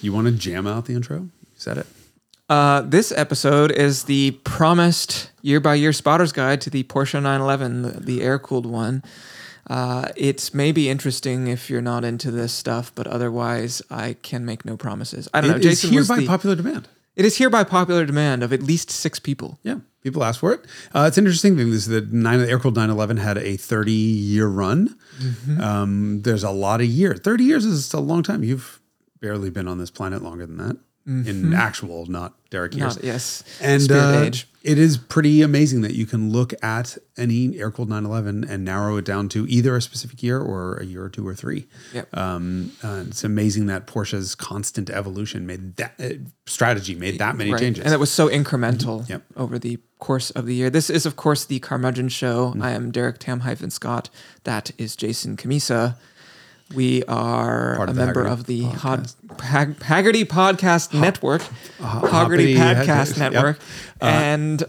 You want to jam out the intro? Is that it? This episode is the promised year-by-year spotter's guide to the Porsche 911, the air-cooled one. It's maybe interesting if you're not into this stuff, but otherwise I can make no promises. I don't know. Jason, it's here by popular demand. It is here by popular demand of at least 6 people. Yeah, people ask for it. It's interesting thing is that the air-cooled 911 had a 30-year run. Mm-hmm. There's a lot of years. 30 years is a long time. You've barely been on this planet longer than that. Mm-hmm. In actual, not Derek years. Not, yes. And it is pretty amazing that you can look at any air-cooled 911 and narrow it down to either a specific year or a year or two or three. Yep. It's amazing that Porsche's constant evolution made that strategy, made that many changes. And it was so incremental mm-hmm. yep. over the course of the year. This is, of course, the Carmudgeon Show. Mm-hmm. I am Derek Tam-Scott. That is Jason Camisa. We are part a member Hagerty of the Hagerty Podcast Network, Hagerty Podcast Network, yep. And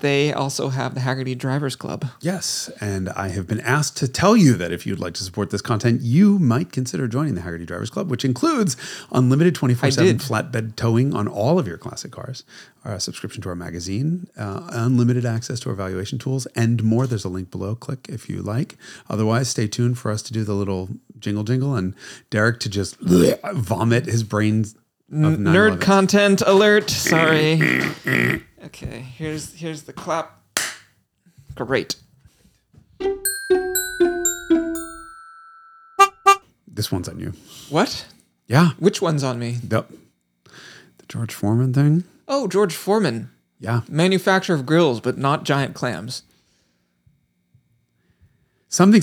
they also have the Hagerty Drivers Club. Yes, and I have been asked to tell you that if you'd like to support this content, you might consider joining the Hagerty Drivers Club, which includes unlimited 24/7 flatbed towing on all of your classic cars, a subscription to our magazine, unlimited access to our valuation tools, and more. There's a link below. Click if you like. Otherwise, stay tuned for us to do the little jingle and Derek to just vomit his brains of nerd content alert. Sorry. Okay, here's the clap. Great. This one's on you. What? Yeah. Which one's on me? The George Foreman thing. Oh, George Foreman. Yeah. Manufacturer of grills, but not giant clams. Something.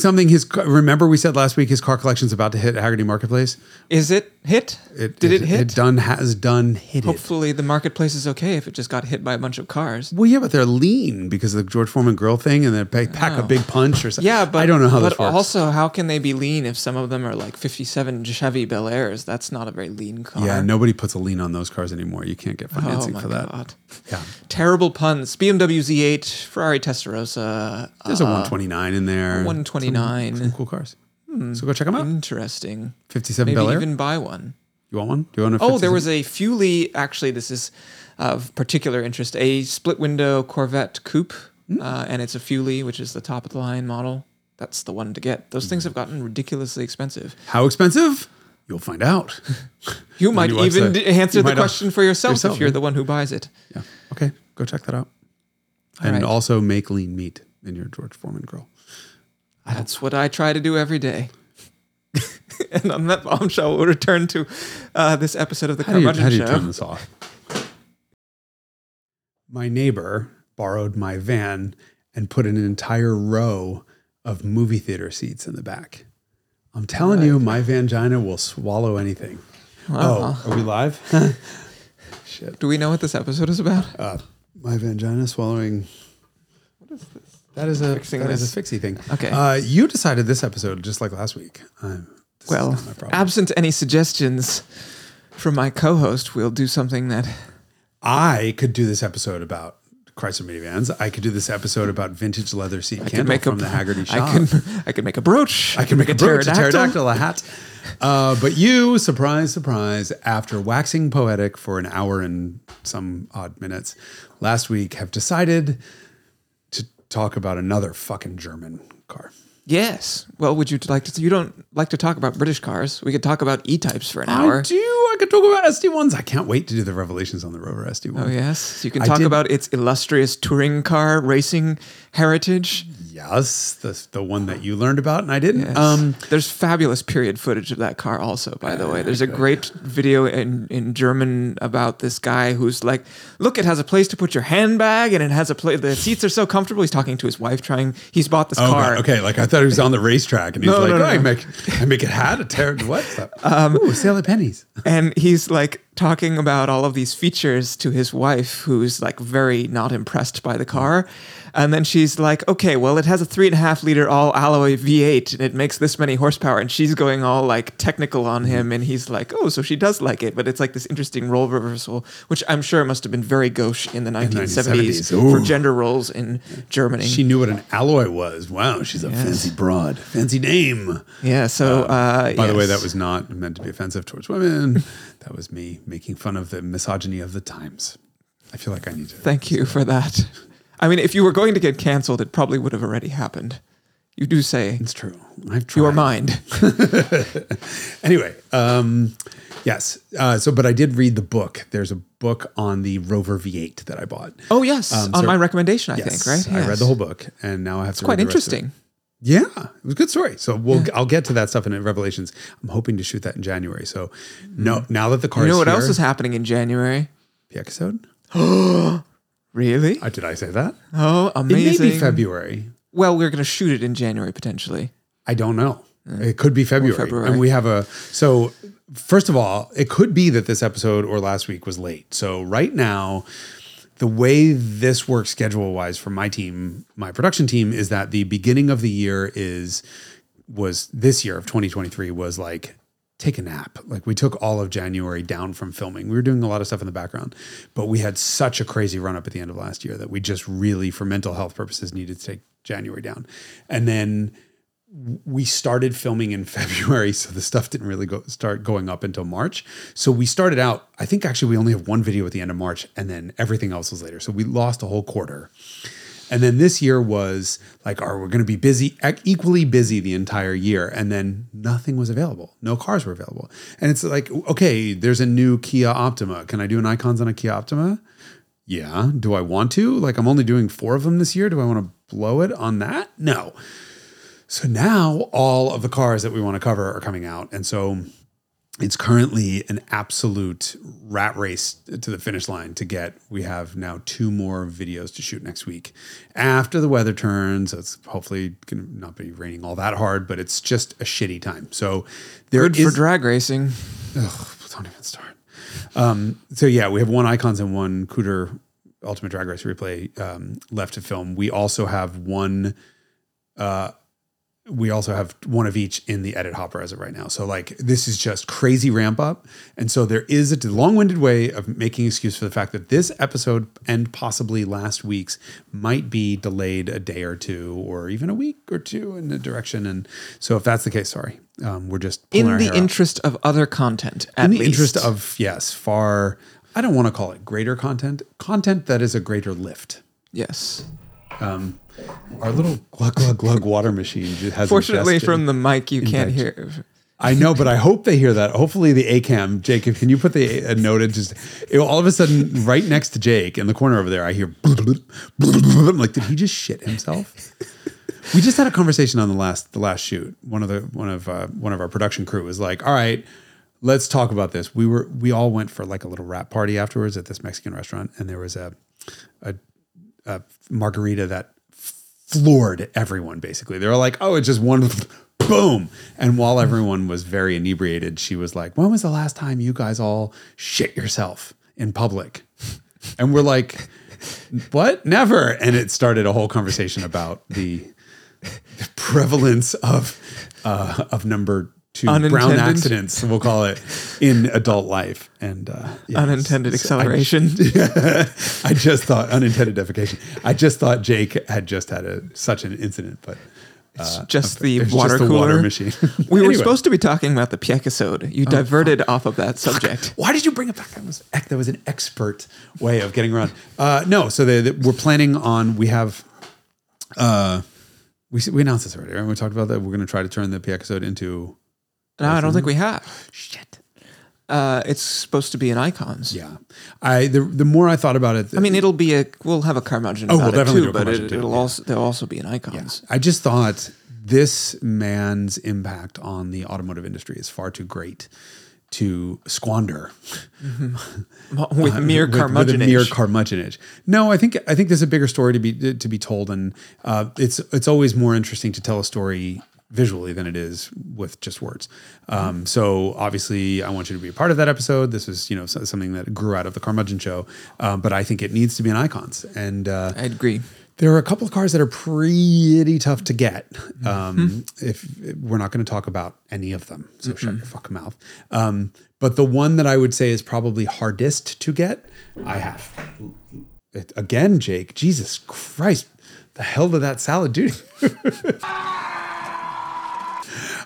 Remember we said last week his car collection's about to hit Hagerty Marketplace. Is it hit? Did it hit? It has hit. Hopefully the marketplace is okay if it just got hit by a bunch of cars. Well, yeah, but they're lean because of the George Foreman grill thing, and they pack a big punch or something. Yeah, but I don't know how this works. But also, how can they be lean if some of them are like 57 Chevy Bel Airs? That's not a very lean car. Yeah, nobody puts a lean on those cars anymore. You can't get financing for that. God. Yeah, terrible puns. BMW Z8, Ferrari Testarossa. There's a 129 in there. 129. Some cool cars. So go check them out. Interesting. 57 Bel Air. Maybe even buy one. You want one? Do you want a 57? Oh, there was a Fuley. Actually, this is of particular interest. A split window Corvette coupe, and it's a Fuley, which is the top of the line model. That's the one to get. Those things have gotten ridiculously expensive. How expensive? You'll find out. You might even answer the question for yourself if you're the one who buys it. Yeah. Okay. Go check that out. And also make lean meat in your George Foreman grill. That's what I try to do every day. And on that bombshell, we'll return to this episode of the Carmudgeon Show. How do you turn this off? My neighbor borrowed my van and put an entire row of movie theater seats in the back. I'm telling you, my Vangina will swallow anything. Wow. Oh, are we live? Shit. Do we know what this episode is about? My Vangina swallowing... What is this? That is a fixie thing. Okay. You decided this episode just like last week. Well, absent any suggestions from my co-host, we'll do something that... I could do this episode about Chrysler minivans. I could do this episode about vintage leather seat candle from the Hagerty shop. I could make a brooch. I could make a brooch, a pterodactyl, a hat. But you, surprise, surprise, after waxing poetic for an hour and some odd minutes last week, have decided... talk about another fucking German car. Yes. Well, would you like to... You don't like to talk about British cars. We could talk about E-types for an hour. I do. I could talk about SD1s. I can't wait to do the revelations on the Rover SD1. Oh, yes. So you can talk about its illustrious touring car racing heritage. Yes. The one that you learned about and I didn't. Yes. There's fabulous period footage of that car also, by the way. There's a great video in German about this guy who's like, look, it has a place to put your handbag and it has a place. The seats are so comfortable. He's talking to his wife he's bought this car. God, okay. Like I thought he was on the racetrack and he's like, I make a hat, a tear, what? Ooh, sale of pennies. And he's like, talking about all of these features to his wife, who's like very not impressed by the car. And then she's like, okay, well, it has a 3.5-liter all alloy V8 and it makes this many horsepower. And she's going all like technical on him. And he's like, oh, so she does like it. But it's like this interesting role reversal, which I'm sure must have been very gauche in the 1970s for gender roles in Germany. She knew what an alloy was. Wow. She's a fancy broad, fancy name. Yeah. So, by the way, that was not meant to be offensive towards women. That was me making fun of the misogyny of the times. I feel like I need to. Thank you for that. I mean, if you were going to get canceled, it probably would have already happened. You do say. It's true. I've tried. Your mind. Anyway, yes. But I did read the book. There's a book on the Rover V8 that I bought. Oh, yes. On my recommendation, I think, right? Yes. I read the whole book, and now I have to read the rest of it. It's quite interesting. Yeah, it was a good story. So I'll get to that stuff in Revelations. I'm hoping to shoot that in January. So now that the car is here. You know what else is happening in January? The episode. Really? Did I say that? Oh, amazing. It may be February. Well, we're going to shoot it in January, potentially. I don't know. It could be February. And we have so first of all, it could be that this episode or last week was late. So right now, the way this works schedule-wise for my team, my production team, is that the beginning of the year was this year of 2023 was like, take a nap. Like we took all of January down from filming. We were doing a lot of stuff in the background, but we had such a crazy run up at the end of last year that we just really, for mental health purposes, needed to take January down. And then we started filming in February, so the stuff didn't really start going up until March. So we started out, I think actually we only have one video at the end of March, and then everything else was later. So we lost a whole quarter. And then this year was like, we're going to be busy, equally busy the entire year. And then nothing was available. No cars were available. And it's like, okay, there's a new Kia Optima. Can I do an icons on a Kia Optima? Yeah. Do I want to? Like, I'm only doing 4 of them this year. Do I want to blow it on that? No. So now all of the cars that we want to cover are coming out. And so it's currently an absolute rat race to the finish line we have now 2 more videos to shoot next week after the weather turns. It's hopefully going to not be raining all that hard, but it's just a shitty time. So good for drag racing. Ugh, don't even start. We have 1 Icons and 1 Cooter Ultimate Drag Race Replay left to film. We also have 1, we also have 1 of each in the edit hopper as of right now. So like, this is just crazy ramp up. And so there is a long-winded way of making excuse for the fact that this episode and possibly last week's might be delayed a day or 2, or even a week or 2 in a direction. And so if that's the case, sorry. We're just pulling our hair out. Interest of other content, at least. In the interest of, yes, I don't want to call it greater content that is a greater lift. Yes. Our little glug, glug, glug water machine has. Fortunately, from the mic, you can't hear. I know, but I hope they hear that. Hopefully, the ACAM. Jacob, can you put a note in? All of a sudden, right next to Jake in the corner over there, I hear. I'm like, did he just shit himself? We just had a conversation on the last shoot. One of our production crew was like, all right. Let's talk about this. We all went for like a little wrap party afterwards at this Mexican restaurant, and there was a margarita that floored everyone. Basically, they were like, "Oh, it's just one boom!" And while everyone was very inebriated, she was like, "When was the last time you guys all shit yourself in public?" And we're like, "What? Never!" And it started a whole conversation about the prevalence of number 2 brown accidents, we'll call it, in adult life. And unintended acceleration. I just thought unintended defecation. I just thought Jake had just had such an incident, but it's just the water cooler water machine. We were supposed to be talking about the Piëch episode. You diverted off of that subject. Why did you bring up that? That was an expert way of getting around. So we're planning on. We have. We announced this already, right? We talked about that. We're going to try to turn the Piëch episode into. No, I don't think we have. Shit. It's supposed to be in Icons. Yeah. The more I thought about it. It'll be we'll have a carmudgeon about it too, but there'll also be in Icons. Yeah. I just thought this man's impact on the automotive industry is far too great to squander with mere carmudgeonage. No, I think there's a bigger story to be told. And it's always more interesting to tell a story visually than it is with just words. So obviously I want you to be a part of that episode. This is, you know, something that grew out of the Curmudgeon Show, but I think it needs to be in Icons. And I agree. There are a couple of cars that are pretty tough to get. If we're not going to talk about any of them, so shut your fucking mouth. But the one that I would say is probably hardest to get, I have. It, again, Jake, Jesus Christ, the hell did that salad do?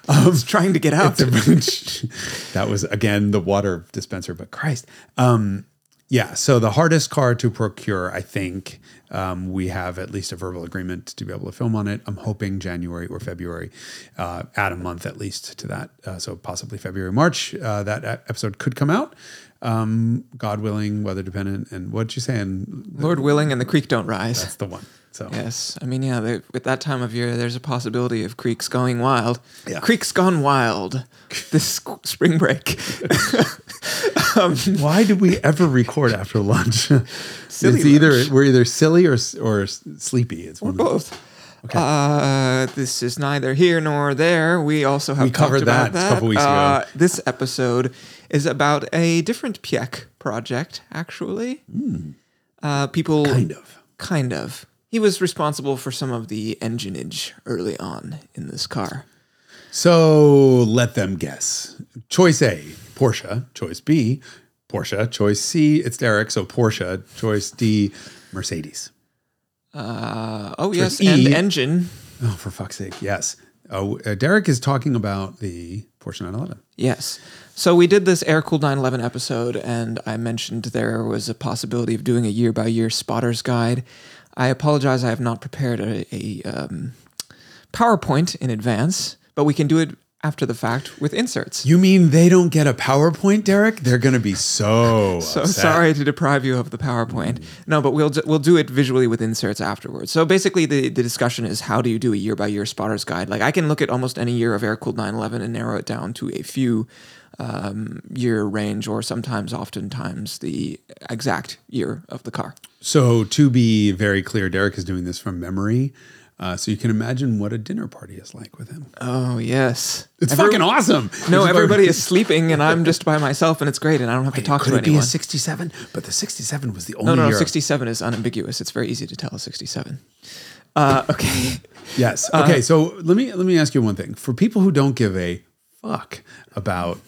I was trying to get out. That was, again, the water dispenser, but Christ. Yeah, so the hardest car to procure, I think, we have at least a verbal agreement to be able to film on it. I'm hoping January or February, add a month at least to that. So possibly February, March, that episode could come out. God willing, weather dependent, and what'd you say? And Lord willing and the creek don't rise. That's the one. So. Yes, I mean, yeah, at that time of year, there's a possibility of creeks going wild. Yeah. Creeks gone wild this spring break. Why did we ever record after lunch? We're either silly or sleepy. It's one or both. Okay. This is neither here nor there. We also have covered that a couple weeks ago. This episode is about a different Piëch project, actually. People kind of. He was responsible for some of the engineage early on in this car. So let them guess. Choice A, Porsche. Choice B, Porsche. Choice C, it's Derek, so Porsche. Choice D, Mercedes. Choice yes, E, and engine. Oh, for fuck's sake, yes. Derek is talking about the Porsche 911. Yes. So we did this air-cooled 911 episode, and I mentioned there was a possibility of doing a year-by-year spotter's guide. I apologize, I have not prepared a PowerPoint in advance, but we can do it after the fact with inserts. You mean they don't get a PowerPoint, Derek? They're going to be so upset. Sorry to deprive you of the PowerPoint. No, but we'll do it visually with inserts afterwards. So basically the discussion is, how do you do a year-by-year spotter's guide? Like, I can look at almost any year of air-cooled 911 and narrow it down to a few year range, or oftentimes the exact year of the car. So to be very clear, Derek is doing this from memory. So you can imagine what a dinner party is like with him. Oh, yes. It's fucking awesome. No, everybody is sleeping and I'm just by myself and it's great and I don't have to talk to anyone. Could it be a 67? But the 67 was the only year. No, 67 is unambiguous. It's very easy to tell a 67. Okay. Yes. Okay, so let me ask you one thing. For people who don't give a fuck about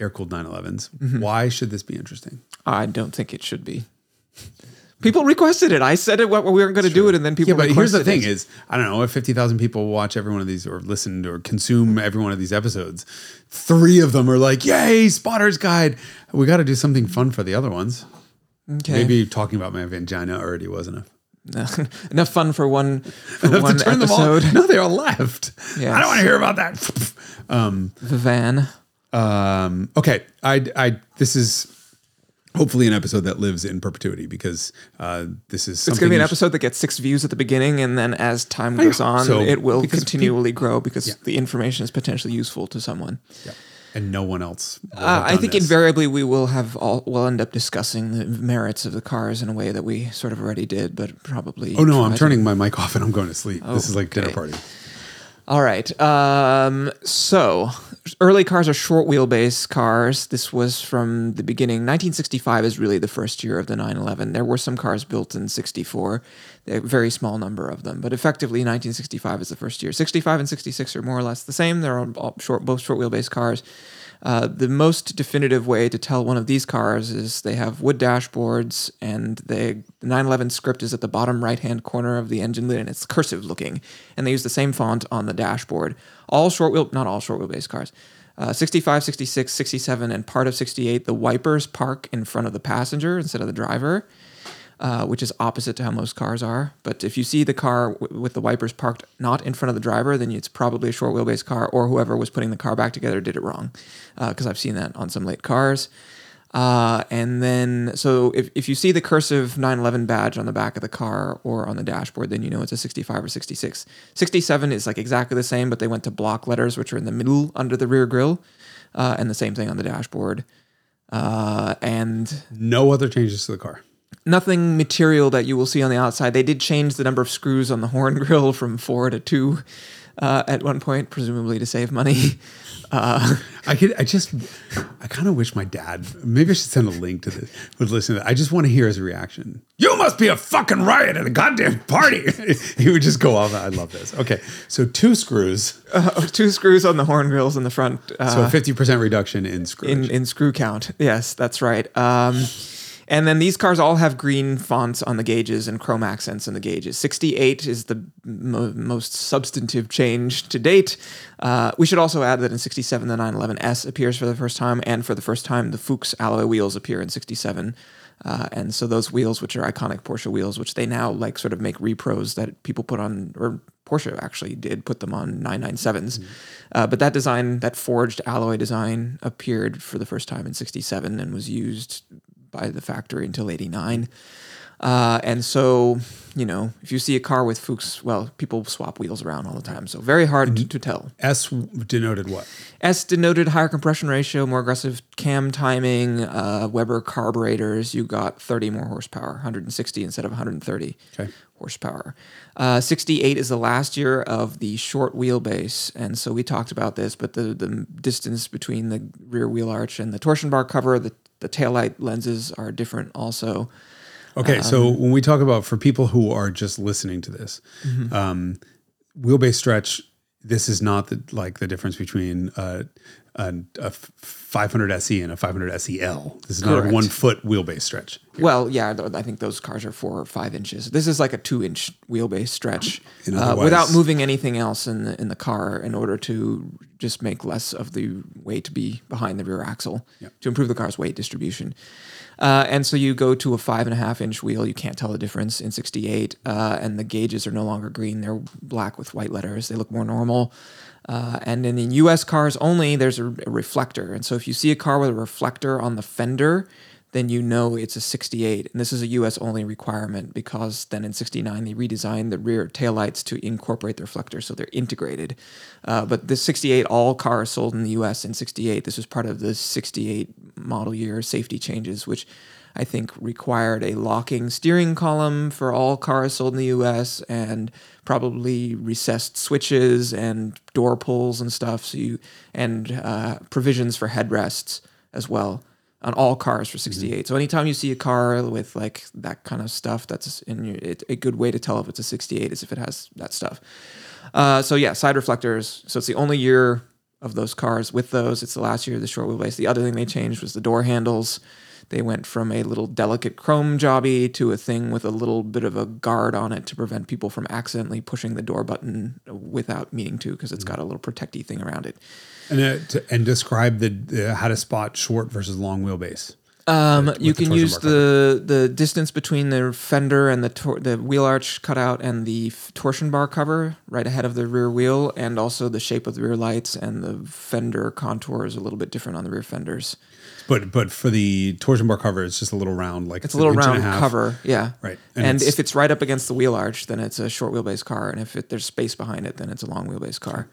air-cooled 911s, why should this be interesting? I don't think it should be. People requested it. I said it. We weren't going to do it, and then people requested it. Yeah, but here's the thing is, I don't know, if 50,000 people watch every one of these or listened or consume every one of these episodes, 3 of them are like, yay, Spotter's Guide. We got to do something fun for the other ones. Okay. Maybe talking about my vagina already was enough. Enough fun for one episode. No, they all left. Yes. I don't want to hear about that. The van. Okay. I this is... hopefully an episode that lives in perpetuity, because this is something... It's going to be an episode that gets 6 views at the beginning, and then as time goes on, it will continually grow, because the information is potentially useful to someone. Yeah. And no one else will have done this. Invariably we will we'll end up discussing the merits of the cars in a way that we sort of already did, but probably... Oh, no, I'm turning my mic off and I'm going to sleep. Oh, this is like dinner party. All right. So early cars are short wheelbase cars. This was from the beginning. 1965 is really the first year of the 911. There were some cars built in 64, a very small number of them, but effectively 1965 is the first year. 65 and 66 are more or less the same. They're all both short wheelbase cars. The most definitive way to tell one of these cars is they have wood dashboards, and the 911 script is at the bottom right-hand corner of the engine lid, and it's cursive looking, and they use the same font on the dashboard. Not all short wheelbase cars. 65, 66, 67, and part of 68, the wipers park in front of the passenger instead of the driver, which is opposite to how most cars are. But if you see the car with the wipers parked not in front of the driver, then it's probably a short wheelbase car, or whoever was putting the car back together did it wrong, because I've seen that on some late cars. And then, so if you see the cursive 911 badge on the back of the car or on the dashboard, then you know it's a 65 or 66. 67 is like exactly the same, but they went to block letters, which are in the middle under the rear grille, and the same thing on the dashboard. And no other changes to the car. Nothing material that you will see on the outside. They did change the number of screws on the horn grille from 4 to 2, at one point, presumably to save money. I kind of wish my dad, maybe I should send a link to this, would listen to that. I just want to hear his reaction. You must be a fucking riot at a goddamn party. He would just go off. I love this. Okay. So two screws on the horn grills in the front. So 50% reduction in screws. In screw count. Yes, that's right. And then these cars all have green fonts on the gauges and chrome accents on the gauges. 68 is the most substantive change to date. We should also add that in 67, the 911S appears for the first time, and for the first time, the Fuchs alloy wheels appear in 67. And so those wheels, which are iconic Porsche wheels, which they now like sort of make repros that people put on, or Porsche actually did put them on 997s. Mm-hmm. But that design, that forged alloy design, appeared for the first time in 67 and was used by the factory until 89. And so, you know, if you see a car with Fuchs, well, people swap wheels around all the time. So very hard to tell. S denoted what? S denoted higher compression ratio, more aggressive cam timing, Weber carburetors. You got 30 more horsepower, 160 instead of 130 horsepower. 68 is the last year of the short wheelbase. And so we talked about this, but the distance between the rear wheel arch and the torsion bar cover, the taillight lenses are different also. Okay, so when we talk about, for people who are just listening to this, mm-hmm. Wheelbase stretch, this is not the difference between a 500 SE and a 500 SEL. This is Correct. Not a 1 foot wheelbase stretch. Here. Well, yeah, I think those cars are 4 or 5 inches. This is like a 2-inch wheelbase stretch without moving anything else in the car in order to just make less of the weight be behind the rear axle to improve the car's weight distribution. And so you go to a 5.5-inch wheel. You can't tell the difference in 68. And the gauges are no longer green. They're black with white letters. They look more normal. And in the U.S. cars only, there's a reflector. And so if you see a car with a reflector on the fender, then you know it's a 68. And this is a U.S. only requirement because then in 69, they redesigned the rear taillights to incorporate the reflector, so they're integrated. But the 68, all cars sold in the U.S. in 68, this was part of the 68 model year safety changes, which I think required a locking steering column for all cars sold in the U.S. and probably recessed switches and door pulls and stuff, and provisions for headrests as well on all cars for 68. Mm-hmm. So anytime you see a car with like that kind of stuff, that's a good way to tell if it's a 68 is if it has that stuff. Side reflectors. So it's the only year of those cars with those. It's the last year of the short wheelbase. The other thing they changed was the door handles. They went from a little delicate chrome jobby to a thing with a little bit of a guard on it to prevent people from accidentally pushing the door button without meaning to, because it's got a little protecty thing around it. And describe the how to spot short versus long wheelbase. You can use the distance between the fender and the wheel arch cutout and the torsion bar cover right ahead of the rear wheel, and also the shape of the rear lights, and the fender contour is a little bit different on the rear fenders. But for the torsion bar cover, it's just a little round, like it's a little round cover, yeah. Right, and if it's right up against the wheel arch, then it's a short wheelbase car, and if there's space behind it, then it's a long wheelbase car.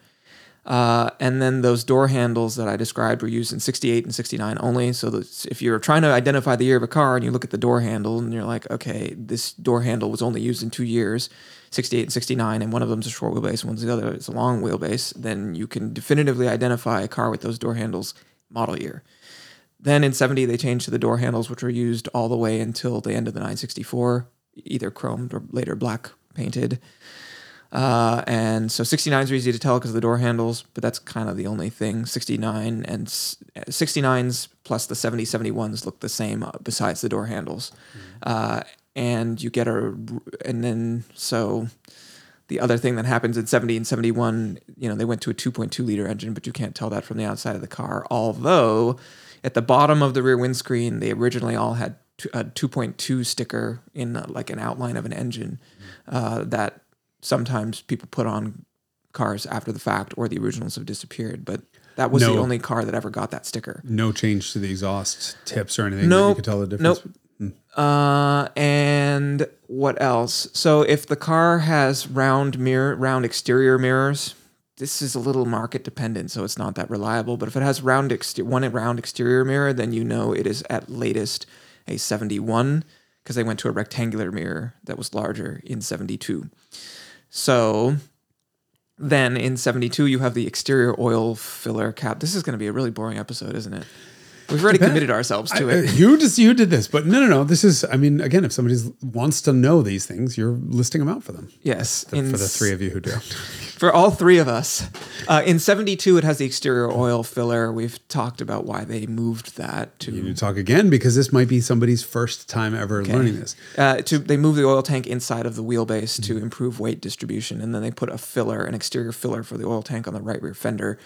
And then those door handles that I described were used in 68 and 69 only. So that if you're trying to identify the year of a car and you look at the door handle and you're like, okay, this door handle was only used in 2 years, 68 and 69, and one of them's a short wheelbase, one's the other, it's a long wheelbase, then you can definitively identify a car with those door handles model year. Then in 70, they changed to the door handles, which were used all the way until the end of the 964, either chromed or later black painted. And so 69s are easy to tell because of the door handles, but that's kind of the only thing. 69 and 69s plus the 70, 71s look the same besides the door handles. And you get so the other thing that happens in 70 and 71, you know, they went to a 2.2 liter engine, but you can't tell that from the outside of the car. Although at the bottom of the rear windscreen, they originally all had a 2.2 sticker in like an outline of an engine, that sometimes people put on cars after the fact, or the originals have disappeared, but that was the only car that ever got that sticker. No change to the exhaust tips or anything. Nope. You could tell the difference. Nope. And what else? So if the car has round exterior mirrors, this is a little market dependent, so it's not that reliable, but if it has one round exterior mirror, then you know it is at latest a 71, because they went to a rectangular mirror that was larger in 72. So Then in 72, you have the exterior oil filler cap. This is going to be a really boring episode, isn't it? We've already committed ourselves to it. You did this, but no. This is, I mean, again, if somebody wants to know these things, you're listing them out for them. Yes. For the three of you who do. For all three of us. In 72, it has the exterior oil filler. We've talked about why they moved that to... You need to talk again, because this might be somebody's first time ever learning this. They moved the oil tank inside of the wheelbase to improve weight distribution, and then they put a filler, an exterior filler for the oil tank on the right rear fender.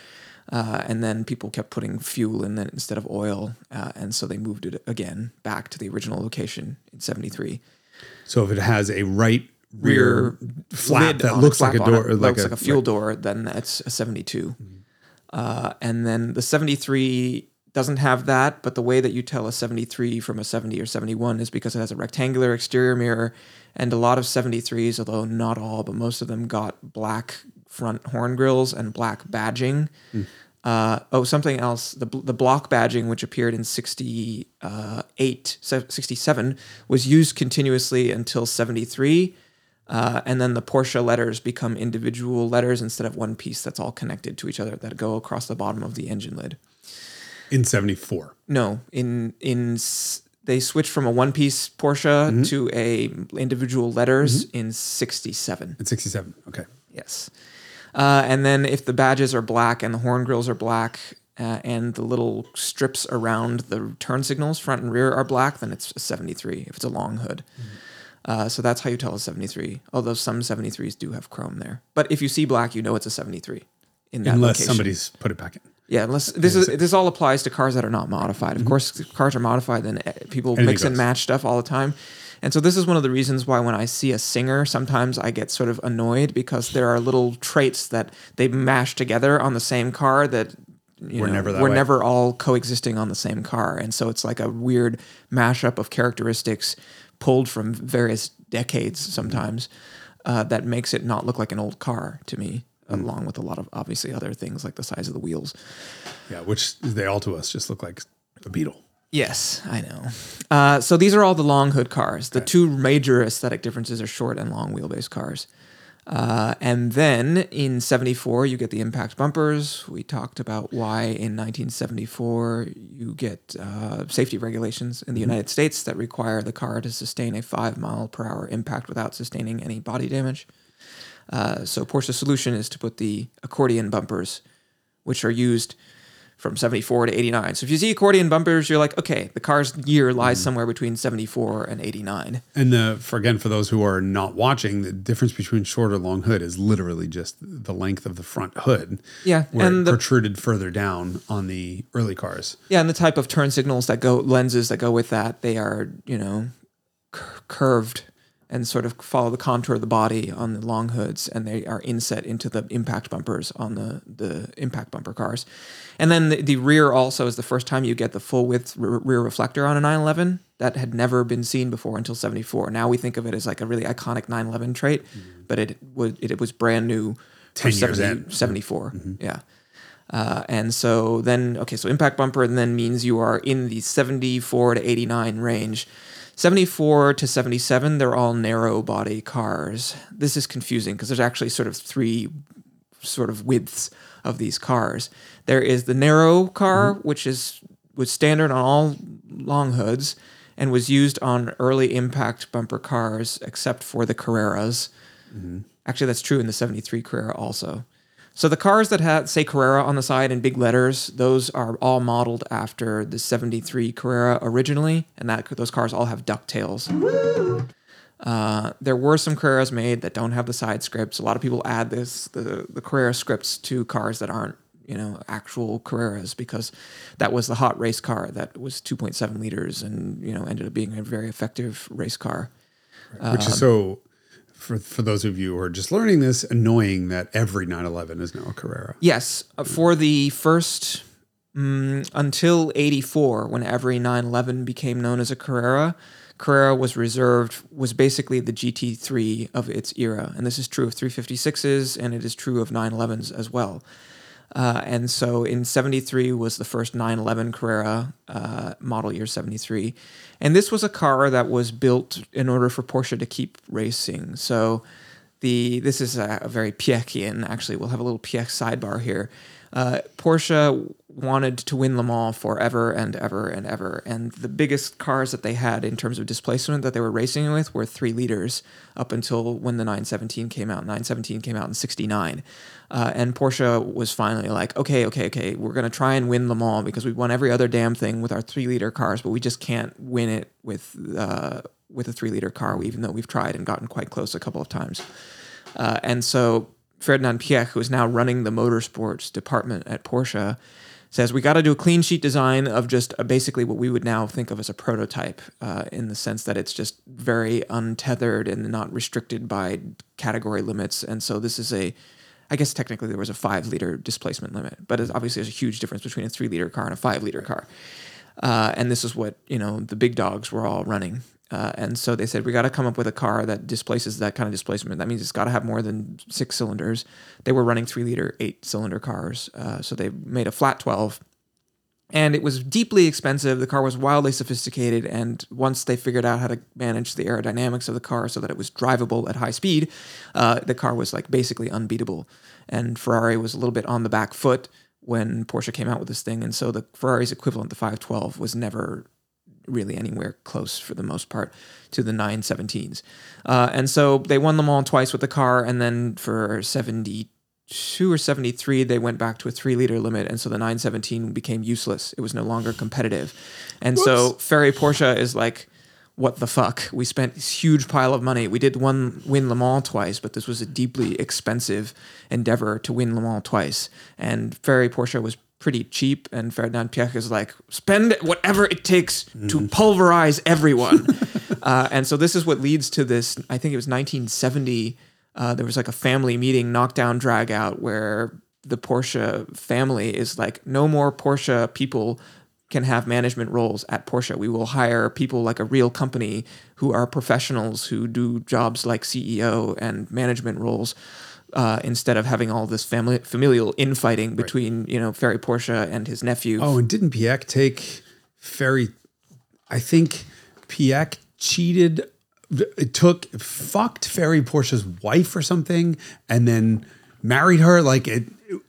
And then people kept putting fuel in it instead of oil. And so they moved it again back to the original location in 73. So if it has a right rear flap that looks like a door, like a fuel door, then that's a 72. Mm-hmm. And then the 73 doesn't have that, but the way that you tell a 73 from a 70 or 71 is because it has a rectangular exterior mirror, and a lot of 73s, although not all, but most of them got black front horn grills and black badging. Something else, the block badging, which appeared in 67, was used continuously until 73, and then the Porsche letters become individual letters instead of one piece that's all connected to each other that go across the bottom of the engine lid. In 74. No, in they switched from a one-piece Porsche to a individual letters in 67. In 67, okay. Yes. And then if the badges are black and the horn grills are black and the little strips around the turn signals, front and rear, are black, then it's a 73 if it's a long hood. Mm-hmm. So that's how you tell a 73, although some 73s do have chrome there. But if you see black, you know it's a 73 in that Unless location. Somebody's put it back in. Yeah, this all applies to cars that are not modified. Of course, if cars are modified, then people mix and match stuff all the time. And so this is one of the reasons why when I see a Singer, sometimes I get sort of annoyed, because there are little traits that they mash together on the same car that we're never all coexisting on the same car. And so it's like a weird mashup of characteristics pulled from various decades sometimes that makes it not look like an old car to me, along with a lot of obviously other things like the size of the wheels. Yeah, which they all to us just look like a Beetle. Yes, I know. So these are all the long hood cars. The two major aesthetic differences are short and long wheelbase cars. And then in 74, you get the impact bumpers. We talked about why in 1974 you get safety regulations in the United States that require the car to sustain a 5-mile-per-hour impact without sustaining any body damage. So Porsche's solution is to put the accordion bumpers, which are used from 74 to 89. So if you see accordion bumpers, you're like, okay, the car's year lies somewhere between 74 and 89. And for those who are not watching, the difference between short or long hood is literally just the length of the front hood. Yeah. Where it protruded further down on the early cars. Yeah, and the type of turn signals that go, lenses that go with that, they are, curved and sort of follow the contour of the body on the long hoods, and they are inset into the impact bumpers on the impact bumper cars. And then the rear also is the first time you get the full-width rear reflector on a 911. That had never been seen before until 74. Now we think of it as like a really iconic 911 trait, but it was brand new 10 years in 74. Mm-hmm. Yeah. And so then, so impact bumper then means you are in the 74 to 89 range. 74 to 77, they're all narrow body cars. This is confusing because there's actually sort of three sort of widths of these cars. There is the narrow car, which was standard on all long hoods and was used on early impact bumper cars, except for the Carreras. Mm-hmm. Actually, that's true in the 73 Carrera also. So the cars that say Carrera on the side in big letters, those are all modeled after the 73 Carrera originally, and those cars all have ducktails. There were some Carreras made that don't have the side scripts. A lot of people add the Carrera scripts to cars that aren't, actual Carreras, because that was the hot race car that was 2.7 liters and, ended up being a very effective race car. Which is so... For those of you who are just learning this, annoying that every 911 is now a Carrera. Yes. For the first, until 84, when every 911 became known as a Carrera, Carrera was basically the GT3 of its era. And this is true of 356s, and it is true of 911s as well. And so in 73 was the first 911 Carrera, model year 73. And this was a car that was built in order for Porsche to keep racing. So This is a very Piëchian, actually. We'll have a little Piëch sidebar here. Porsche wanted to win Le Mans forever and ever and ever. And the biggest cars that they had in terms of displacement that they were racing with were 3 liters up until when the 917 came out. 917 came out in 1969. And Porsche was finally like, okay, we're going to try and win Le Mans because we've won every other damn thing with our 3 liter cars, but we just can't win it with a 3 liter car, even though we've tried and gotten quite close a couple of times. And so Ferdinand Piëch, who is now running the motorsports department at Porsche, says, we got to do a clean sheet design of just basically what we would now think of as a prototype, in the sense that it's just very untethered and not restricted by category limits. And so this is I guess technically there was a 5 liter displacement limit, but obviously there's a huge difference between a 3 liter car and a 5 liter car. And this is what, the big dogs were all running. And so they said, we got to come up with a car that displaces that kind of displacement. That means it's got to have more than 6 cylinders. They were running 3-liter, 8-cylinder cars. So they made a flat 12. And it was deeply expensive. The car was wildly sophisticated. And once they figured out how to manage the aerodynamics of the car so that it was drivable at high speed, the car was basically unbeatable. And Ferrari was a little bit on the back foot when Porsche came out with this thing. And so the Ferrari's equivalent, the 512, was never really anywhere close for the most part to the 917s. And so they won Le Mans twice with the car, and then for 72 or 73, they went back to a 3 liter limit, and so the 917 became useless. It was no longer competitive. And so Ferry Porsche is like, what the fuck? We spent this huge pile of money. We did win Le Mans twice, but this was a deeply expensive endeavor to win Le Mans twice. And Ferry Porsche was pretty cheap, and Ferdinand Piëch is like, spend whatever it takes to pulverize everyone. And so this is what leads to this, I think it was 1970, there was a family meeting, knockdown drag out, where the Porsche family is like, no more Porsche people can have management roles at Porsche. We will hire people like a real company who are professionals who do jobs like CEO and management roles. Instead of having all this familial infighting between, Ferry Porsche and his nephew. Oh, and didn't Piëch take Ferry? I think Piëch fucked Ferry Porsche's wife or something, and then married her. It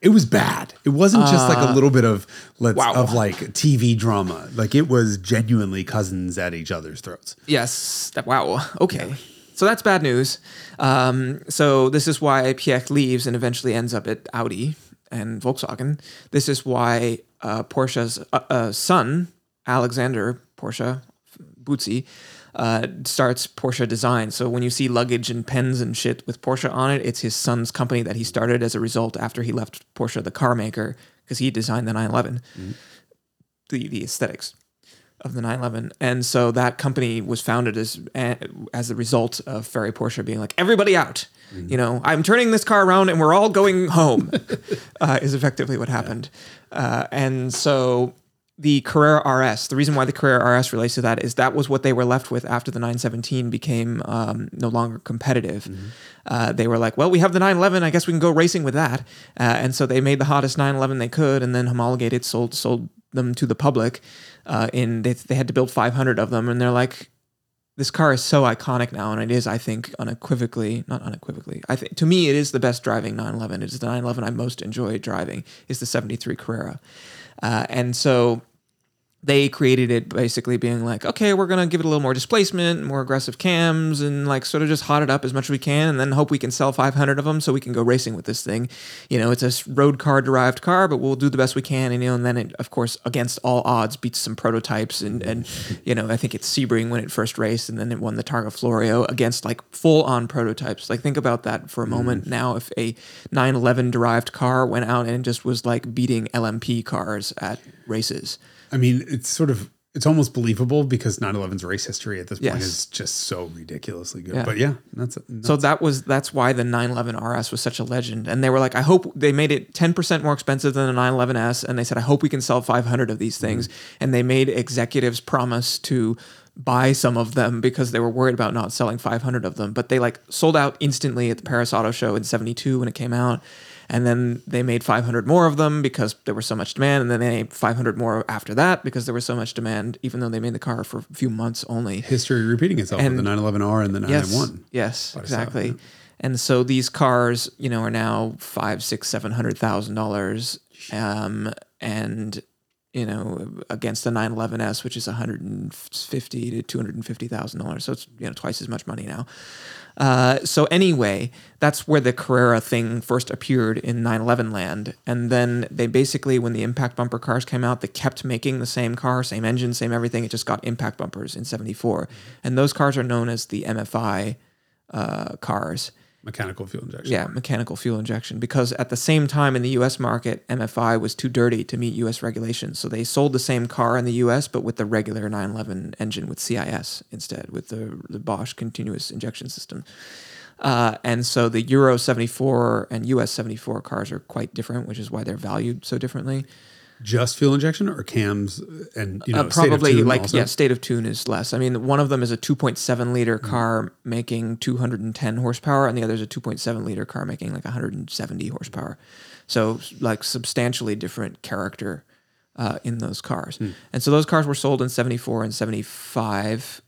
was bad. It wasn't just a little bit of TV drama. It was genuinely cousins at each other's throats. Yes. Wow. Okay. Yeah. So that's bad news. So this is why Piëch leaves and eventually ends up at Audi and Volkswagen. This is why Porsche's son, Alexander Porsche, Bootsy, starts Porsche Design. So when you see luggage and pens and shit with Porsche on it, it's his son's company that he started as a result after he left Porsche, the car maker, because he designed the 911, the aesthetics of the 911. And so that company was founded as the result of Ferry Porsche being like, everybody out, I'm turning this car around and we're all going home, is effectively what happened. Yeah. And so the Carrera RS, the reason why the Carrera RS relates to that is that was what they were left with after the 917 became no longer competitive. They were like, well, we have the 911. I guess we can go racing with that. And so they made the hottest 911 they could and then homologated, sold them to the public. They had to build 500 of them, and they're like, this car is so iconic now, and it is, I think, to me, it is the best driving 911. It is the 911 I most enjoy driving, is the 73 Carrera. And so they created it basically being like, okay, we're going to give it a little more displacement, more aggressive cams, and sort of just hot it up as much as we can, and then hope we can sell 500 of them so we can go racing with this thing. It's a road car-derived car, but we'll do the best we can. And then it, of course, against all odds, beats some prototypes. And I think it's Sebring when it first raced, and then it won the Targa Florio against full-on prototypes. Think about that for a moment now. If a 911-derived car went out and just was beating LMP cars at races. I mean, it's almost believable because 911's race history at this point is just so ridiculously good. Yeah. But yeah, that's why the 911 RS was such a legend. And they were like, I hope they made it 10% more expensive than the 911S. And they said, I hope we can sell 500 of these things. And they made executives promise to buy some of them because they were worried about not selling 500 of them. But they sold out instantly at the Paris Auto Show in 72 when it came out. And then they made 500 more of them because there was so much demand. And then they made 500 more after that because there was so much demand, even though they made the car for a few months only. History repeating itself with the 911R and the 991. Yes, exactly. And so these cars, you know, are now $500,000, $600,000, $700,000, and you know, against the 911S, which is $150,000 to $250,000, so it's, you know, twice as much money now. So anyway, that's where the Carrera thing first appeared in 911 land, and then they basically, when the impact bumper cars came out, they kept making the same car, same engine, same everything. It just got impact bumpers in '74, and those cars are known as the MFI cars. Mechanical fuel injection. Yeah, mechanical fuel injection. Because at the same time in the U.S. market, MFI was too dirty to meet U.S. regulations. So they sold the same car in the U.S., but with the regular 911 engine, with CIS instead, with the Bosch continuous injection system. And so the Euro 74 and U.S. 74 cars are quite different, which is why they're valued so differently. Just fuel injection or cams and, you know, probably state of tune also? Yeah, state of tune is less. I mean, one of them is a 2.7 liter car making 210 horsepower, and the other is a 2.7 liter car making like 170 horsepower. So like substantially different character in those cars. Mm. And so those cars were sold in 74 and 75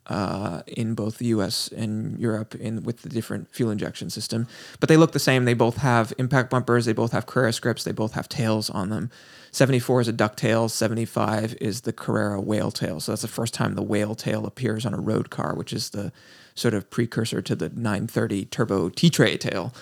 in both the US and Europe with the different fuel injection system. But they look the same. They both have impact bumpers. They both have Carrera scripts. They both have tails on them. 74 is a ducktail. 75 is the Carrera whale tail. So that's the first time the whale tail appears on a road car, which is the sort of precursor to the 930 turbo T-tray tail.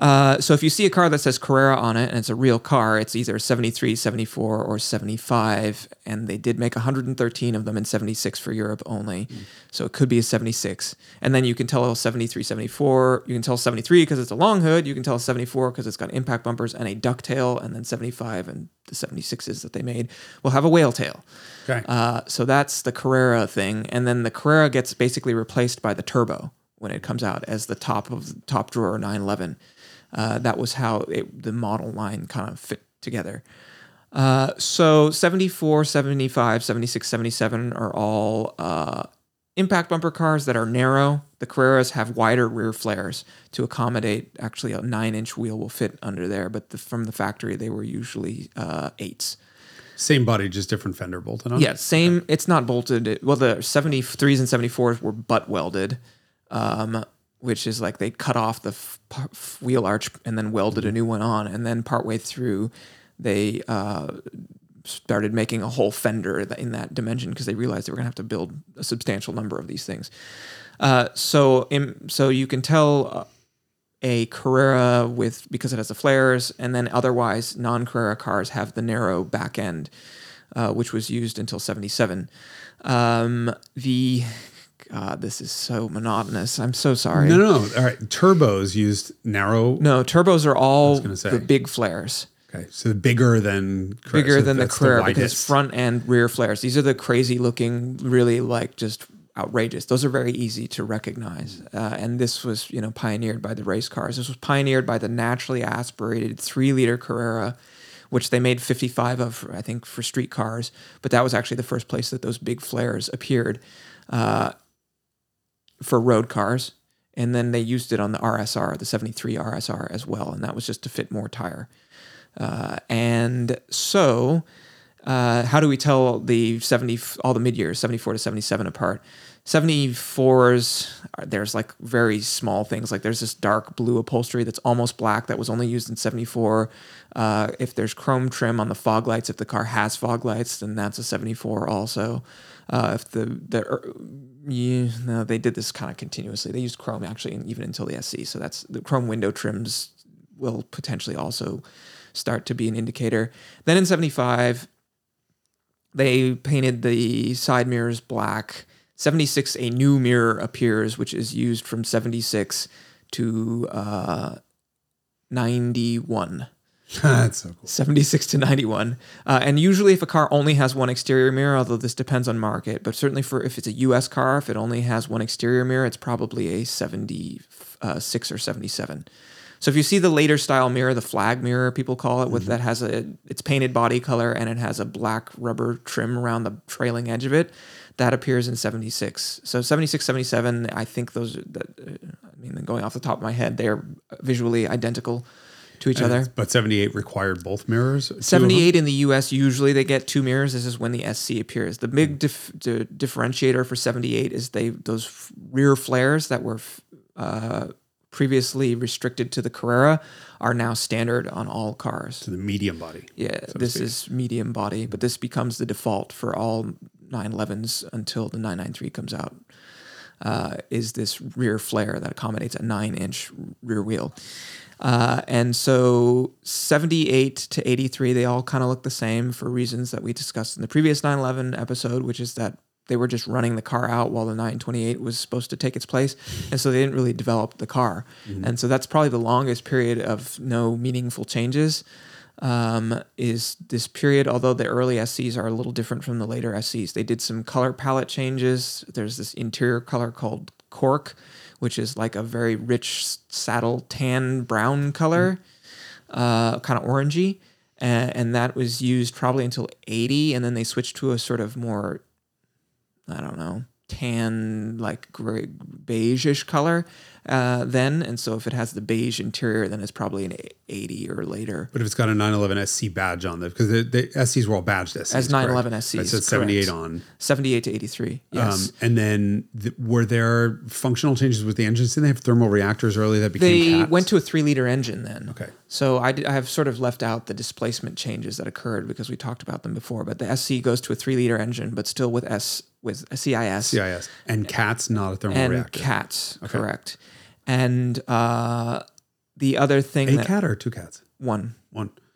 So if you see a car that says Carrera on it and it's a real car, it's either 73, 74, or 75. And they did make 113 of them in 76 for Europe only. Mm. So it could be a 76. And then you can tell 73, 74. You can tell 73 because it's a long hood. You can tell 74 because it's got impact bumpers and a ducktail. And then 75 and the 76s that they made will have a whale tail. Okay. So that's the Carrera thing. And then the Carrera gets basically replaced by the turbo when it comes out as the top drawer 911. That was how the model line kind of fit together. So 74, 75, 76, 77 are all impact bumper cars that are narrow. The Carreras have wider rear flares to accommodate. Actually, a 9-inch wheel will fit under there, but from the factory, they were usually 8s. Same body, just different fender bolted on? Yeah, same. Okay. It's not bolted. Well, the 73s and 74s were butt welded, which is like they cut off the wheel arch and then welded a new one on. And then partway through, they started making a whole fender in that dimension because they realized they were going to have to build a substantial number of these things. So you can tell a Carrera because it has the flares, and then otherwise non-Carrera cars have the narrow back end, which was used until 77. God, this is so monotonous. I'm so sorry. No. All right. Turbos used narrow. No, turbos are all the big flares. Okay. So bigger than Carrera. Bigger than the Carrera because it's front and rear flares. These are the crazy looking, really like just outrageous. Those are very easy to recognize. And this was, you know, pioneered by the race cars. This was pioneered by the naturally aspirated 3-liter Carrera, which they made 55 of, I think, for street cars. But that was actually the first place that those big flares appeared. For road cars, and then they used it on the RSR, the 73 RSR as well, and that was just to fit more tire. And so how do we tell the all the mid-years, 74 to 77 apart? 74s, there's like very small things, like there's this dark blue upholstery that's almost black that was only used in 74. If there's chrome trim on the fog lights, if the car has fog lights, then that's a 74 also. They did this kind of continuously. They used chrome actually even until the SC, so that's the chrome window trims will potentially also start to be an indicator. Then in 75, they painted the side mirrors black. 76, a new mirror appears, which is used from 76 to 91. That's so cool. 76 to 91. And usually if a car only has one exterior mirror, although this depends on market, but certainly if it's a U.S. car, if it only has one exterior mirror, it's probably a 76 or 77. So if you see the later style mirror, the flag mirror, people call it, that has it's painted body color and it has a black rubber trim around the trailing edge of it, that appears in 76. So 76, 77, I think those are, going off the top of my head, they're visually identical to each other. But 78 required both mirrors? 78 in the U.S., usually they get two mirrors. This is when the SC appears. The big differentiator for 78 is those rear flares that were previously restricted to the Carrera are now standard on all cars. To the medium body. Yeah, so this is medium body, but this becomes the default for all 911s until the 993 comes out, is this rear flare that accommodates a 9-inch rear wheel. And so 78 to 83, they all kind of look the same for reasons that we discussed in the previous 911 episode, which is that they were just running the car out while the 928 was supposed to take its place. And so they didn't really develop the car. Mm-hmm. And so that's probably the longest period of no meaningful changes, is this period, although the early SCs are a little different from the later SCs. They did some color palette changes. There's this interior color called cork, which is like a very rich saddle tan brown color, kind of orangey. And that was used probably until 80. And then they switched to a sort of more, I don't know, tan, like gray, beige-ish color then. And so if it has the beige interior, then it's probably an 80 or later. But if it's got a 911 SC badge on it, because the SCs were all badged SCs, as 911 correct? SCs, right, so it's 78 on. 78 to 83, yes. And then were there functional changes with the engines? Didn't they have thermal reactors early that became They went to a 3-liter engine then. Okay. So I have sort of left out the displacement changes that occurred because we talked about them before. But the SC goes to a 3-liter engine, but still with a CIS. CIS. And CATS, not a thermal reactor. CATS, okay. Correct. And the other thing A CAT or two CATs? One.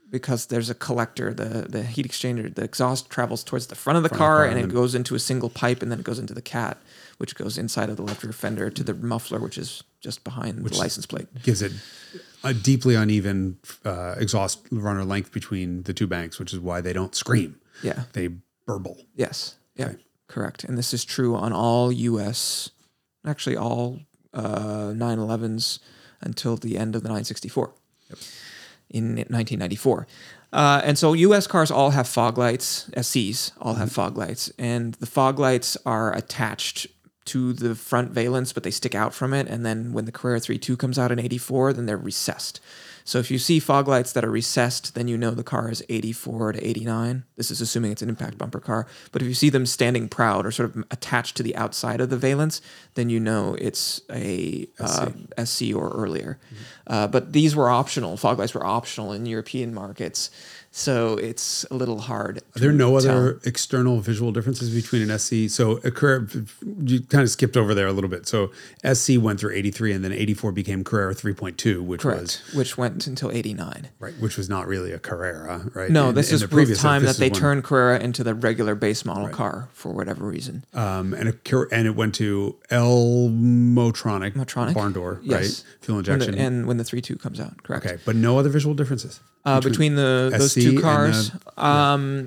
Because there's a collector, the heat exchanger, the exhaust travels towards the front of the car and it goes into a single pipe and then it goes into the CAT, which goes inside of the left rear fender to the muffler, which is just behind the license plate. Gives it a deeply uneven exhaust runner length between the two banks, which is why they don't scream. Yeah. They burble. Yes. Yeah. Okay. Correct. And this is true on all U.S., actually all 911s until the end of the 964 in 1994. And so U.S. cars all have fog lights, SCs all have fog lights, and the fog lights are attached to the front valence, but they stick out from it. And then when the Carrera 3.2 comes out in 84, then they're recessed. So if you see fog lights that are recessed, then you know the car is 84 to 89. This is assuming it's an impact bumper car. But if you see them standing proud or sort of attached to the outside of the valence, then you know it's a SC or earlier. Mm-hmm. But these were optional. Fog lights were optional in European markets. So it's a little hard. Are there no other external visual differences between an SC? So a Carrera, you kind of skipped over there a little bit. So SC went through 83 and then 84 became Carrera 3.2, which Correct. Was... Which went until 89. Right, which was not really a Carrera, right? No, this is the time that they turned Carrera into the regular base model car for whatever reason. And it went to L-Motronic barn door, yes. Right? Fuel injection. And when the 3.2 comes out, correct. Okay, but no other visual differences? Between those two cars, not an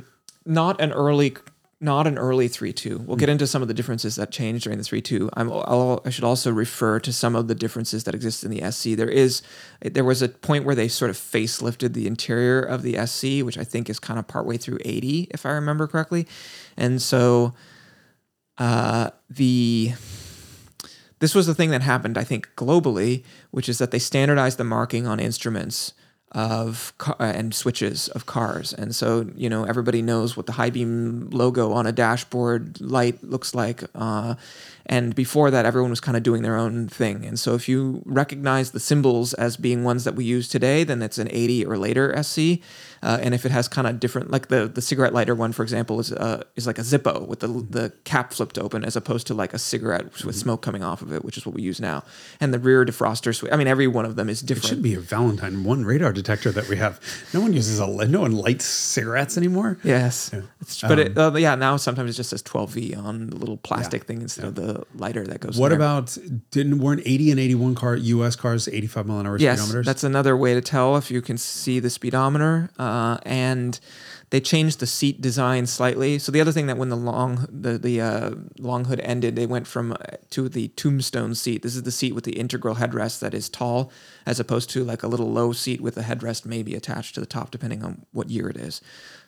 early 3.2. We'll get into some of the differences that changed during the 3.2. I should also refer to some of the differences that exist in the SC. There was a point where they sort of facelifted the interior of the SC, which I think is kind of partway through 80, if I remember correctly. And so this was the thing that happened, I think, globally, which is that they standardized the marking on instruments and switches of cars. And so, you know, everybody knows what the high beam logo on a dashboard light looks like. And before that, everyone was kind of doing their own thing. And so if you recognize the symbols as being ones that we use today, then it's an 80 or later SC. And if it has kind of different, like the cigarette lighter one, for example, is like a Zippo with the cap flipped open, as opposed to like a cigarette with smoke coming off of it, which is what we use now. And the rear defroster switch, I mean, every one of them is different. It should be a Valentine One radar detector that we have. No one lights cigarettes anymore. Yes. Yeah. But now sometimes it just says 12V on the little plastic thing instead of the lighter that goes. What there. About weren't 80 and 81 U.S. cars 85 mile an hour speedometers? Yes, that's another way to tell if you can see the speedometer. And they changed the seat design slightly. So the other thing that when the long hood ended, they went to the tombstone seat. This is the seat with the integral headrest that is tall, as opposed to like a little low seat with a headrest maybe attached to the top, depending on what year it is.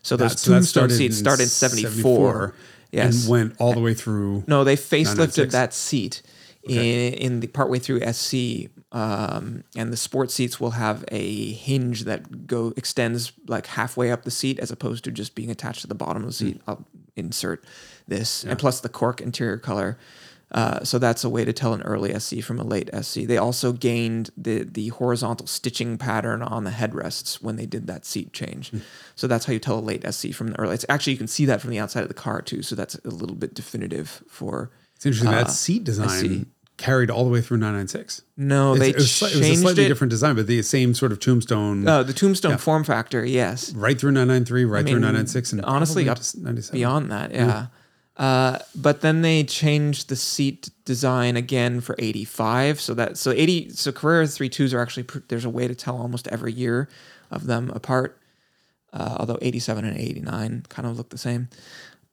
So those tombstone seats started in 74. Yes. And went all the way through. No, they facelifted that seat in the partway through SC, and the sport seats will have a hinge that extends like halfway up the seat, as opposed to just being attached to the bottom of the seat. I'll insert this, and plus the cork interior color So that's a way to tell an early SC from a late SC. They also gained the horizontal stitching pattern on the headrests when they did that seat change. Mm. So that's how you tell a late SC from the early. It's actually, you can see that from the outside of the car too. So that's a little bit definitive for. It's interesting. That seat design carried all the way through 996. No, it was a slightly different design, but the same sort of tombstone. Oh, the tombstone form factor. Yes. Right through 993, through 996. And honestly, up to 97. Beyond that. Yeah. Yeah. But then they changed the seat design again for 85. So Carrera 3.2s are actually, there's a way to tell almost every year of them apart. Although 87 and 89 kind of look the same,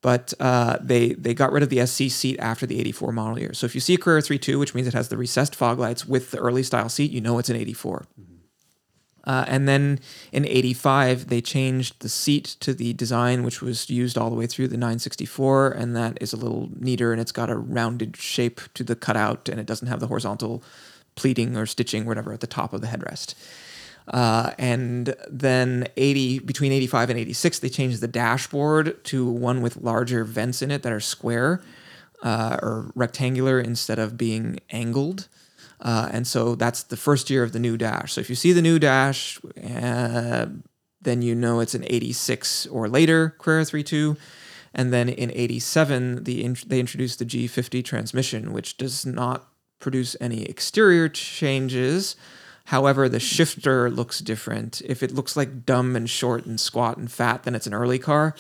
but, they got rid of the SC seat after the 84 model year. So if you see a Carrera 3.2, which means it has the recessed fog lights with the early style seat, you know, it's an 84. Mm-hmm. And then in 85, they changed the seat to the design, which was used all the way through the 964, and that is a little neater, and it's got a rounded shape to the cutout, and it doesn't have the horizontal pleating or stitching, whatever, at the top of the headrest. And then between 85 and 86, they changed the dashboard to one with larger vents in it that are square or rectangular instead of being angled. And so that's the first year of the new dash. So if you see the new dash, then you know it's an 86 or later Carrera 3.2. And then in 87, they introduced the G50 transmission, which does not produce any exterior changes. However, the shifter looks different. If it looks like dumb and short and squat and fat, then it's an early car.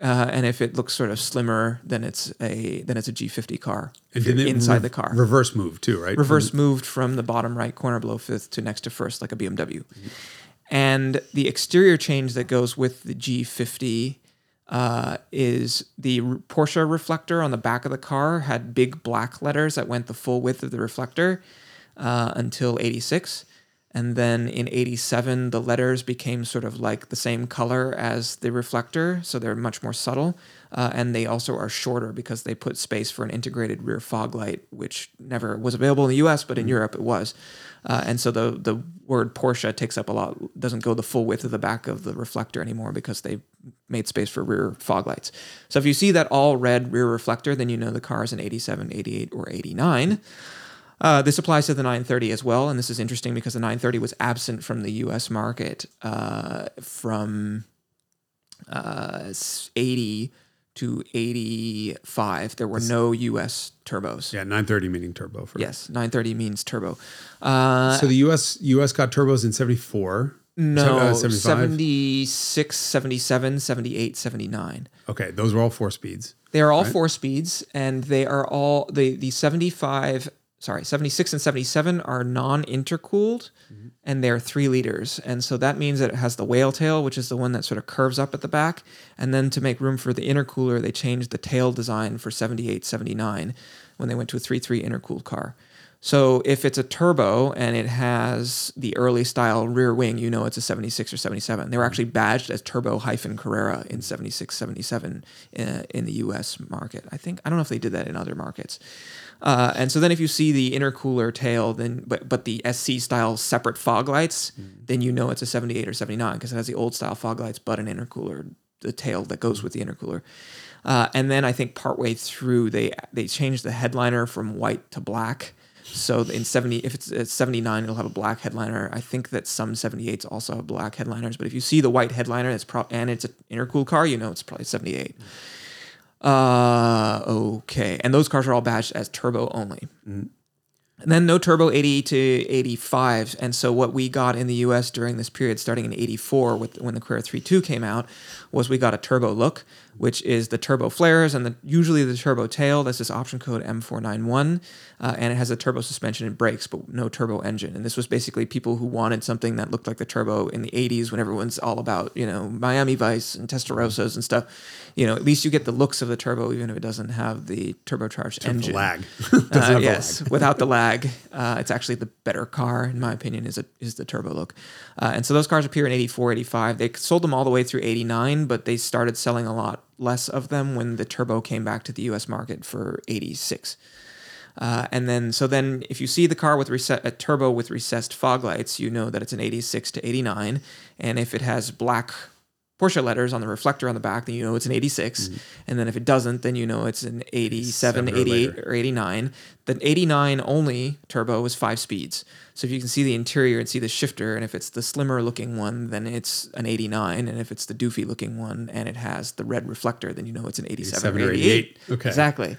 And if it looks sort of slimmer, then it's a G50 car. And then inside the car, reverse move too, right? Reverse moved from the bottom right corner below fifth to next to first, like a BMW. Mm-hmm. And the exterior change that goes with the G50 is the Porsche reflector on the back of the car had big black letters that went the full width of the reflector until 86. And then in 87, the letters became sort of like the same color as the reflector, so they're much more subtle. And they also are shorter because they put space for an integrated rear fog light, which never was available in the US, but in Europe it was. And so the word Porsche takes up a lot, doesn't go the full width of the back of the reflector anymore because they made space for rear fog lights. So if you see that all red rear reflector, then you know the car is an 87, 88, or 89. This applies to the 930 as well, and this is interesting because the 930 was absent from the U.S. market from 80 to 85. There were no U.S. turbos. Yeah, 930 meaning turbo. Yes, 930 means turbo. So the U.S. got turbos in 74. No, 76, 77, 78, 79. Okay, those were all four speeds. They are all four speeds, and they are all the 76 and 77 are non-intercooled, and they're 3 liters. And so that means that it has the whale tail, which is the one that sort of curves up at the back. And then to make room for the intercooler, they changed the tail design for 78, 79 when they went to a 3.3 intercooled car. So if it's a turbo and it has the early style rear wing, you know it's a 76 or 77. They were actually badged as Turbo-Carrera in 76, 77 in the U.S. market. I think, I don't know if they did that in other markets. And so then if you see the intercooler tail, then but the SC style separate fog lights, then you know it's a 78 or 79 because it has the old style fog lights but an intercooler, the tail that goes with the intercooler. And then I think partway through they changed the headliner from white to black. So in 70, if it's 79, it'll have a black headliner. I think that some 78s also have black headliners. But if you see the white headliner, and it's an intercooled car, you know it's probably 78. Okay, and those cars are all badged as turbo only. Mm. And then no turbo 80 to 85. And so what we got in the U.S. during this period, starting in 84, when the Carrera 3.2 came out, was we got a turbo look, which is the turbo flares and usually the turbo tail. That's this option code M491. And it has a turbo suspension and brakes, but no turbo engine. And this was basically people who wanted something that looked like the turbo in the 80s when everyone's all about, you know, Miami Vice and Testarossas and stuff. You know, at least you get the looks of the turbo, even if it doesn't have the turbocharged engine. Yes, without the lag. It's actually the better car, in my opinion, is the turbo look. And so those cars appear in 84, 85. They sold them all the way through 89, but they started selling a lot less of them when the turbo came back to the U.S. market for 86. And then if you see the car with a turbo with recessed fog lights, you know that it's an 86 to 89. And if it has black Porsche letters on the reflector on the back, then you know it's an 86. Mm-hmm. And then if it doesn't, then you know it's an 87, 88, or 89. The 89 only turbo is 5 speeds. So if you can see the interior and see the shifter, and if it's the slimmer looking one, then it's an 89. And if it's the doofy looking one and it has the red reflector, then you know it's an 87 or 88. Okay. Exactly.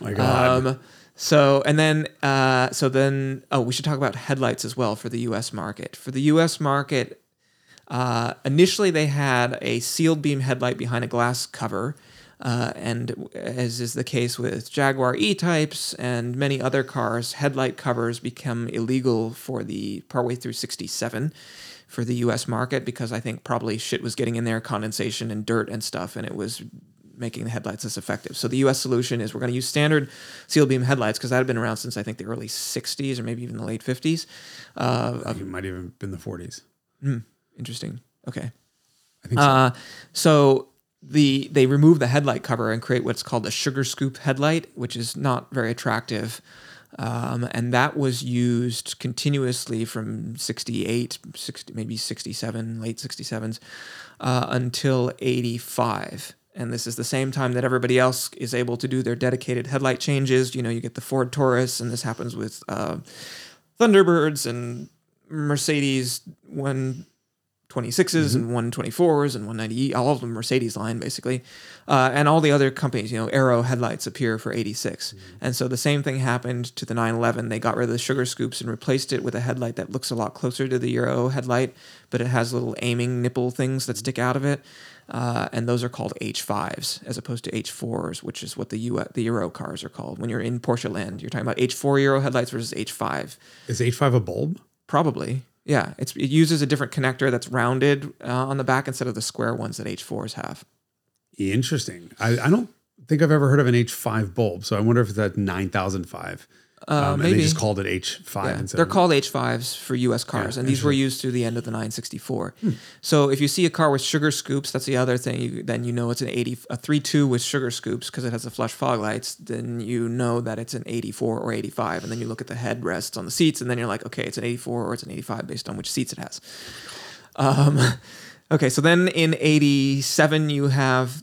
My God. So we should talk about headlights as well for the U.S. market. For the U.S. market, initially they had a sealed beam headlight behind a glass cover, and as is the case with Jaguar E-types and many other cars, headlight covers become illegal for the partway through 67 for the U.S. market, because I think probably shit was getting in there, condensation and dirt and stuff, and it was making the headlights less effective. So the U.S. solution is we're going to use standard sealed beam headlights, because that had been around since I think the early 60s or maybe even the late 50s. I think it might have even been the 40s. Interesting. Okay. I think so. So they remove the headlight cover and create what's called a sugar scoop headlight, which is not very attractive. And that was used continuously from 68, 60, maybe 67, late 67s, until 85. And this is the same time that everybody else is able to do their dedicated headlight changes. You know, you get the Ford Taurus, and this happens with Thunderbirds and Mercedes 126s and 124s and 190E, all of them Mercedes line, basically. And all the other companies, you know, Aero headlights appear for 86. Mm-hmm. And so the same thing happened to the 911. They got rid of the sugar scoops and replaced it with a headlight that looks a lot closer to the Aero headlight, but it has little aiming nipple things that stick out of it. And those are called H5s as opposed to H4s, which is what the Euro cars are called. When you're in Porsche land, you're talking about H4 Euro headlights versus H5. Is H5 a bulb? Probably, yeah. It uses a different connector that's rounded on the back instead of the square ones that H4s have. Interesting. I don't think I've ever heard of an H5 bulb, so I wonder if it's that 9005. Maybe. And they just called it H5. Yeah. Instead. They're called H5s for U.S. cars, yeah, and these were used through the end of the 964. So if you see a car with sugar scoops, that's the other thing. Then you know it's an 80, a 3.2 with sugar scoops, because it has the flush fog lights. Then you know that it's an 84 or 85, and then you look at the headrests on the seats, and then you're like, okay, it's an 84 or it's an 85 based on which seats it has. Okay, so then in 87 you have,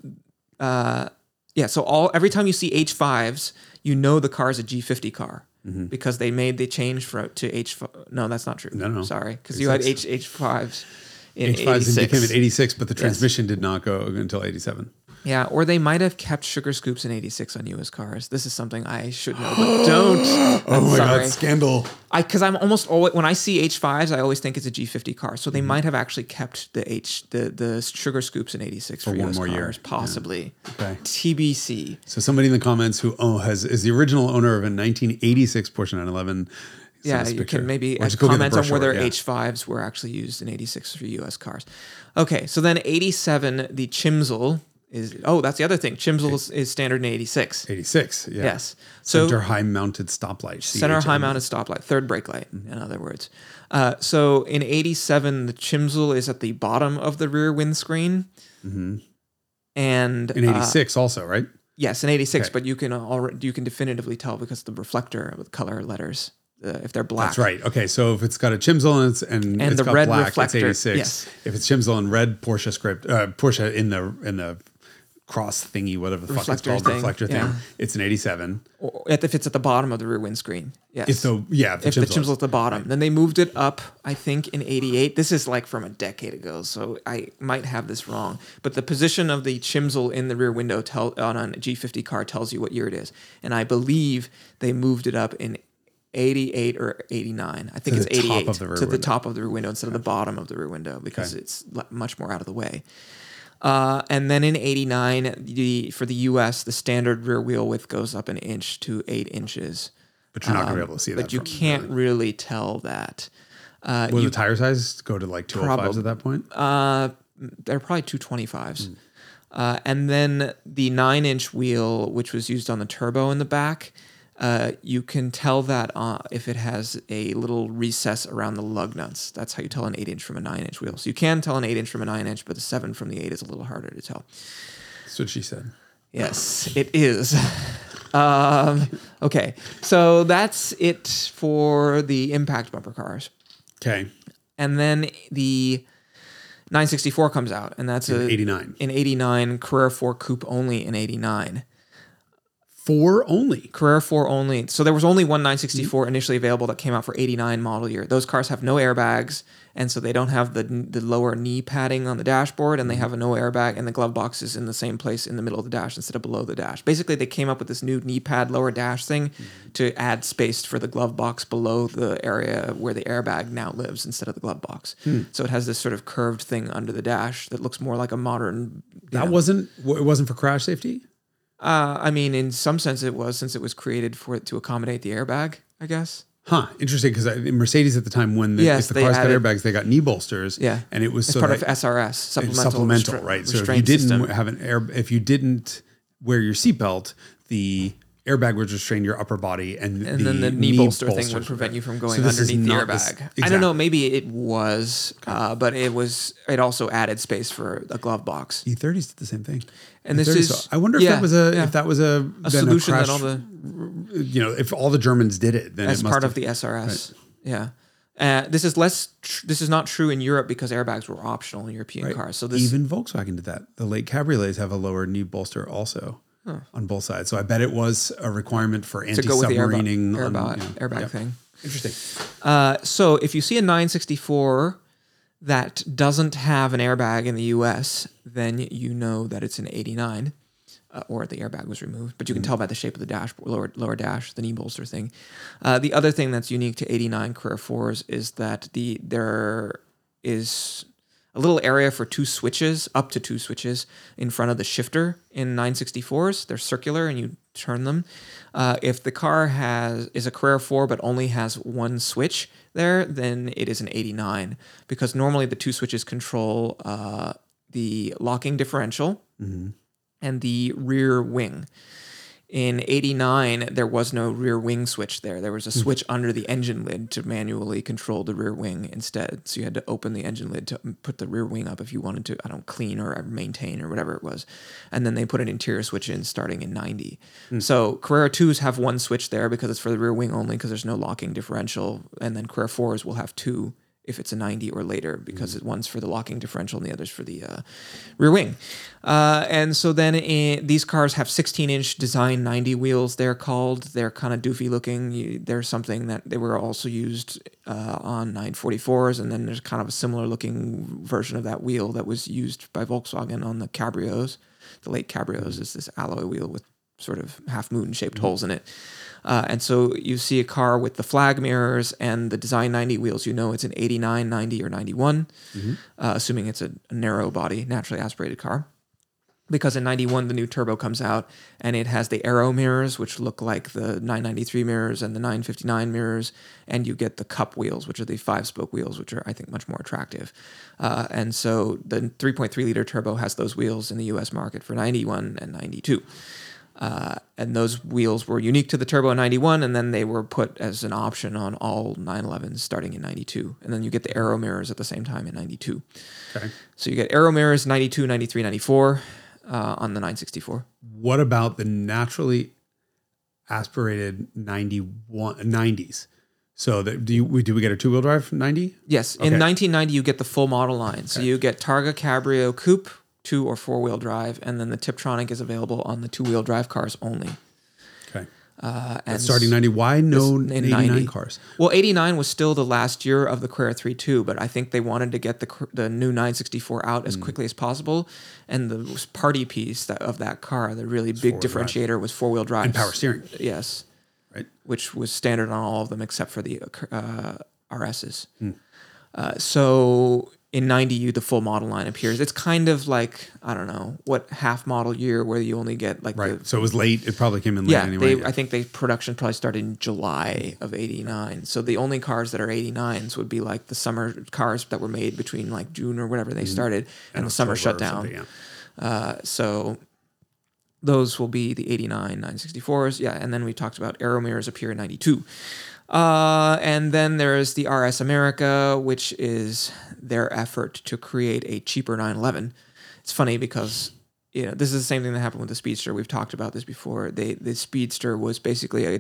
every time you see H5s, you know the car is a G50 car, because they made the change to H5. No, that's not true. No. Sorry, because you had H5s in 86. H5s became in 86, but the transmission did not go until 87. Yeah, or they might have kept sugar scoops in 86 on U.S. cars. This is something I should know, but don't. God, scandal. Because I'm almost always, when I see H5s, I always think it's a G50 car. So they might have actually kept the sugar scoops in 86 for U.S. cars, possibly. Yeah. Okay. TBC. So somebody in the comments who is the original owner of a 1986 Porsche 911. Yeah, you can maybe comment on whether H5s were actually used in 86 for U.S. cars. Okay, so then 87, the Chimsel. That's the other thing. Chimsel is standard in 86. 86, yeah. Yes. So center high-mounted stoplight. Center high-mounted stoplight, third brake light, in other words. So in 87, the Chimsel is at the bottom of the rear windscreen. Mm-hmm. And in 86 also, right? Yes, in 86, but you can definitively tell because the reflector with color letters. If they're black. That's right. Okay, so if it's got a Chimsel and it's the got red black, reflector, it's 86. Yes. If it's Chimsel and red Porsche in the cross thingy, whatever the reflector fuck it's called, reflector thing. Yeah. It's an 87. Or if it's at the bottom of the rear windscreen. Yes. If the Chimsel's at the bottom. Right. Then they moved it up, I think, in 88. This is like from a decade ago, so I might have this wrong. But the position of the Chimsel in the rear window on a G50 car tells you what year it is. And I believe they moved it up in 88 or 89. I think it's 88. The top of the rear window instead of the bottom of the rear window, because it's much more out of the way. And then in 89, for the U.S., the standard rear wheel width goes up an inch to 8 inches. But you're not going to be able to see that. But you can't really tell that. Will the tire size go to like 205s at that point? They're probably 225s. And then the 9-inch wheel, which was used on the turbo in the back, you can tell that if it has a little recess around the lug nuts. That's how you tell an 8-inch from a 9-inch wheel. So you can tell an 8-inch from a 9-inch, but the 7 from the 8 is a little harder to tell. That's what she said. Yes, it is. Okay, so that's it for the impact bumper cars. Okay. And then the 964 comes out, and that's in 89. In 89, Carrera 4 coupe only in 89. Carrera 4 only. So there was only one 964 initially available that came out for 89 model year. Those cars have no airbags, and so they don't have the lower knee padding on the dashboard, and they have a no airbag, and the glove box is in the same place in the middle of the dash instead of below the dash. Basically, they came up with this new knee pad lower dash thing to add space for the glove box below the area where the airbag now lives instead of the glove box. So it has this sort of curved thing under the dash that looks more like a modern... It wasn't for crash safety? I mean, in some sense it was, since it was created for it to accommodate the airbag, I guess. Huh. Interesting, because Mercedes at the time, when if the cars got airbags, they got knee bolsters. Yeah. And it was it's so part of SRS, supplemental right? So if you didn't have an air, if you didn't wear your seatbelt, the airbag would restrain your upper body, and then the knee bolster thing would prevent you from going underneath the airbag. Exactly. I don't know. Maybe it was, but it also added space for a glove box. E30s did the same thing. And E30s, I wonder if that was a solution that all the, if all the Germans did it, then as it must part of the SRS. Right. Yeah. This is not true in Europe because airbags were optional in European cars. So even Volkswagen did that. The late cabriolets have a lower knee bolster also. Huh. On both sides. So I bet it was a requirement for anti-submarining airbag thing. Interesting. So if you see a 964 that doesn't have an airbag in the US, then you know that it's an 89 or the airbag was removed. But you can tell by the shape of the dashboard, lower dash, the knee bolster thing. The other thing that's unique to 89 Carrera 4s is that there is a little area for up to two switches in front of the shifter in 964s. They're circular and you turn them. If the car is a Carrera 4 but only has one switch there, then it is an 89, because normally the two switches control the locking differential and the rear wing. In 89, there was no rear wing switch there. There was a switch under the engine lid to manually control the rear wing instead. So you had to open the engine lid to put the rear wing up if you wanted to, clean or maintain or whatever it was. And then they put an interior switch in starting in 90. So Carrera 2s have one switch there because it's for the rear wing only, because there's no locking differential. And then Carrera 4s will have two if it's a 90 or later, because one's for the locking differential and the other's for the rear wing. And so then these cars have 16-inch design 90 wheels, they're called. They're kind of doofy looking. They're something that they were also used on 944s, and then there's kind of a similar looking version of that wheel that was used by Volkswagen on the Cabrios. The late Cabrios is this alloy wheel with sort of half-moon-shaped holes in it. And so you see a car with the flag mirrors and the design 90 wheels, you know it's an 89, 90, or 91, assuming it's a narrow body, naturally aspirated car. Because in 91, the new turbo comes out, and it has the aero mirrors, which look like the 993 mirrors and the 959 mirrors, and you get the cup wheels, which are the 5-spoke wheels, which are, I think, much more attractive. And so the 3.3-liter turbo has those wheels in the U.S. market for 91 and 92. And those wheels were unique to the turbo in 91, and then they were put as an option on all 911s starting in 92. And then you get the aero mirrors at the same time in 92. Okay. So you get aero mirrors 92, 93, 94 on the 964. What about the naturally aspirated 90s? So do we get a two-wheel drive 90? Yes. Okay. In 1990, you get the full model line. Okay. So you get Targa Cabrio Coupe, 2- or 4-wheel drive, and then the Tiptronic is available on the 2-wheel drive cars only. Okay. And starting 90, why no 89 cars? Well, 89 was still the last year of the Carrera 3.2, but I think they wanted to get the new 964 out as quickly as possible, and the party piece of that car, the really big differentiator was 4-wheel drive. And power steering. Yes. Right. Which was standard on all of them except for the RSs. So... In 90, the full model line appears. It's kind of like, I don't know, what half model year where you only get like... Right, so it was late. It probably came in late anyway. I think the production probably started in July of 89. So the only cars that are 89s would be like the summer cars that were made between like June or whatever they started and the summer shutdown. So those will be the 89, 964s. Yeah, and then we talked about aero mirrors appear in 92. And then there's the RS America, which is their effort to create a cheaper 911. It's funny because this is the same thing that happened with the Speedster. We've talked about this before. The Speedster was basically a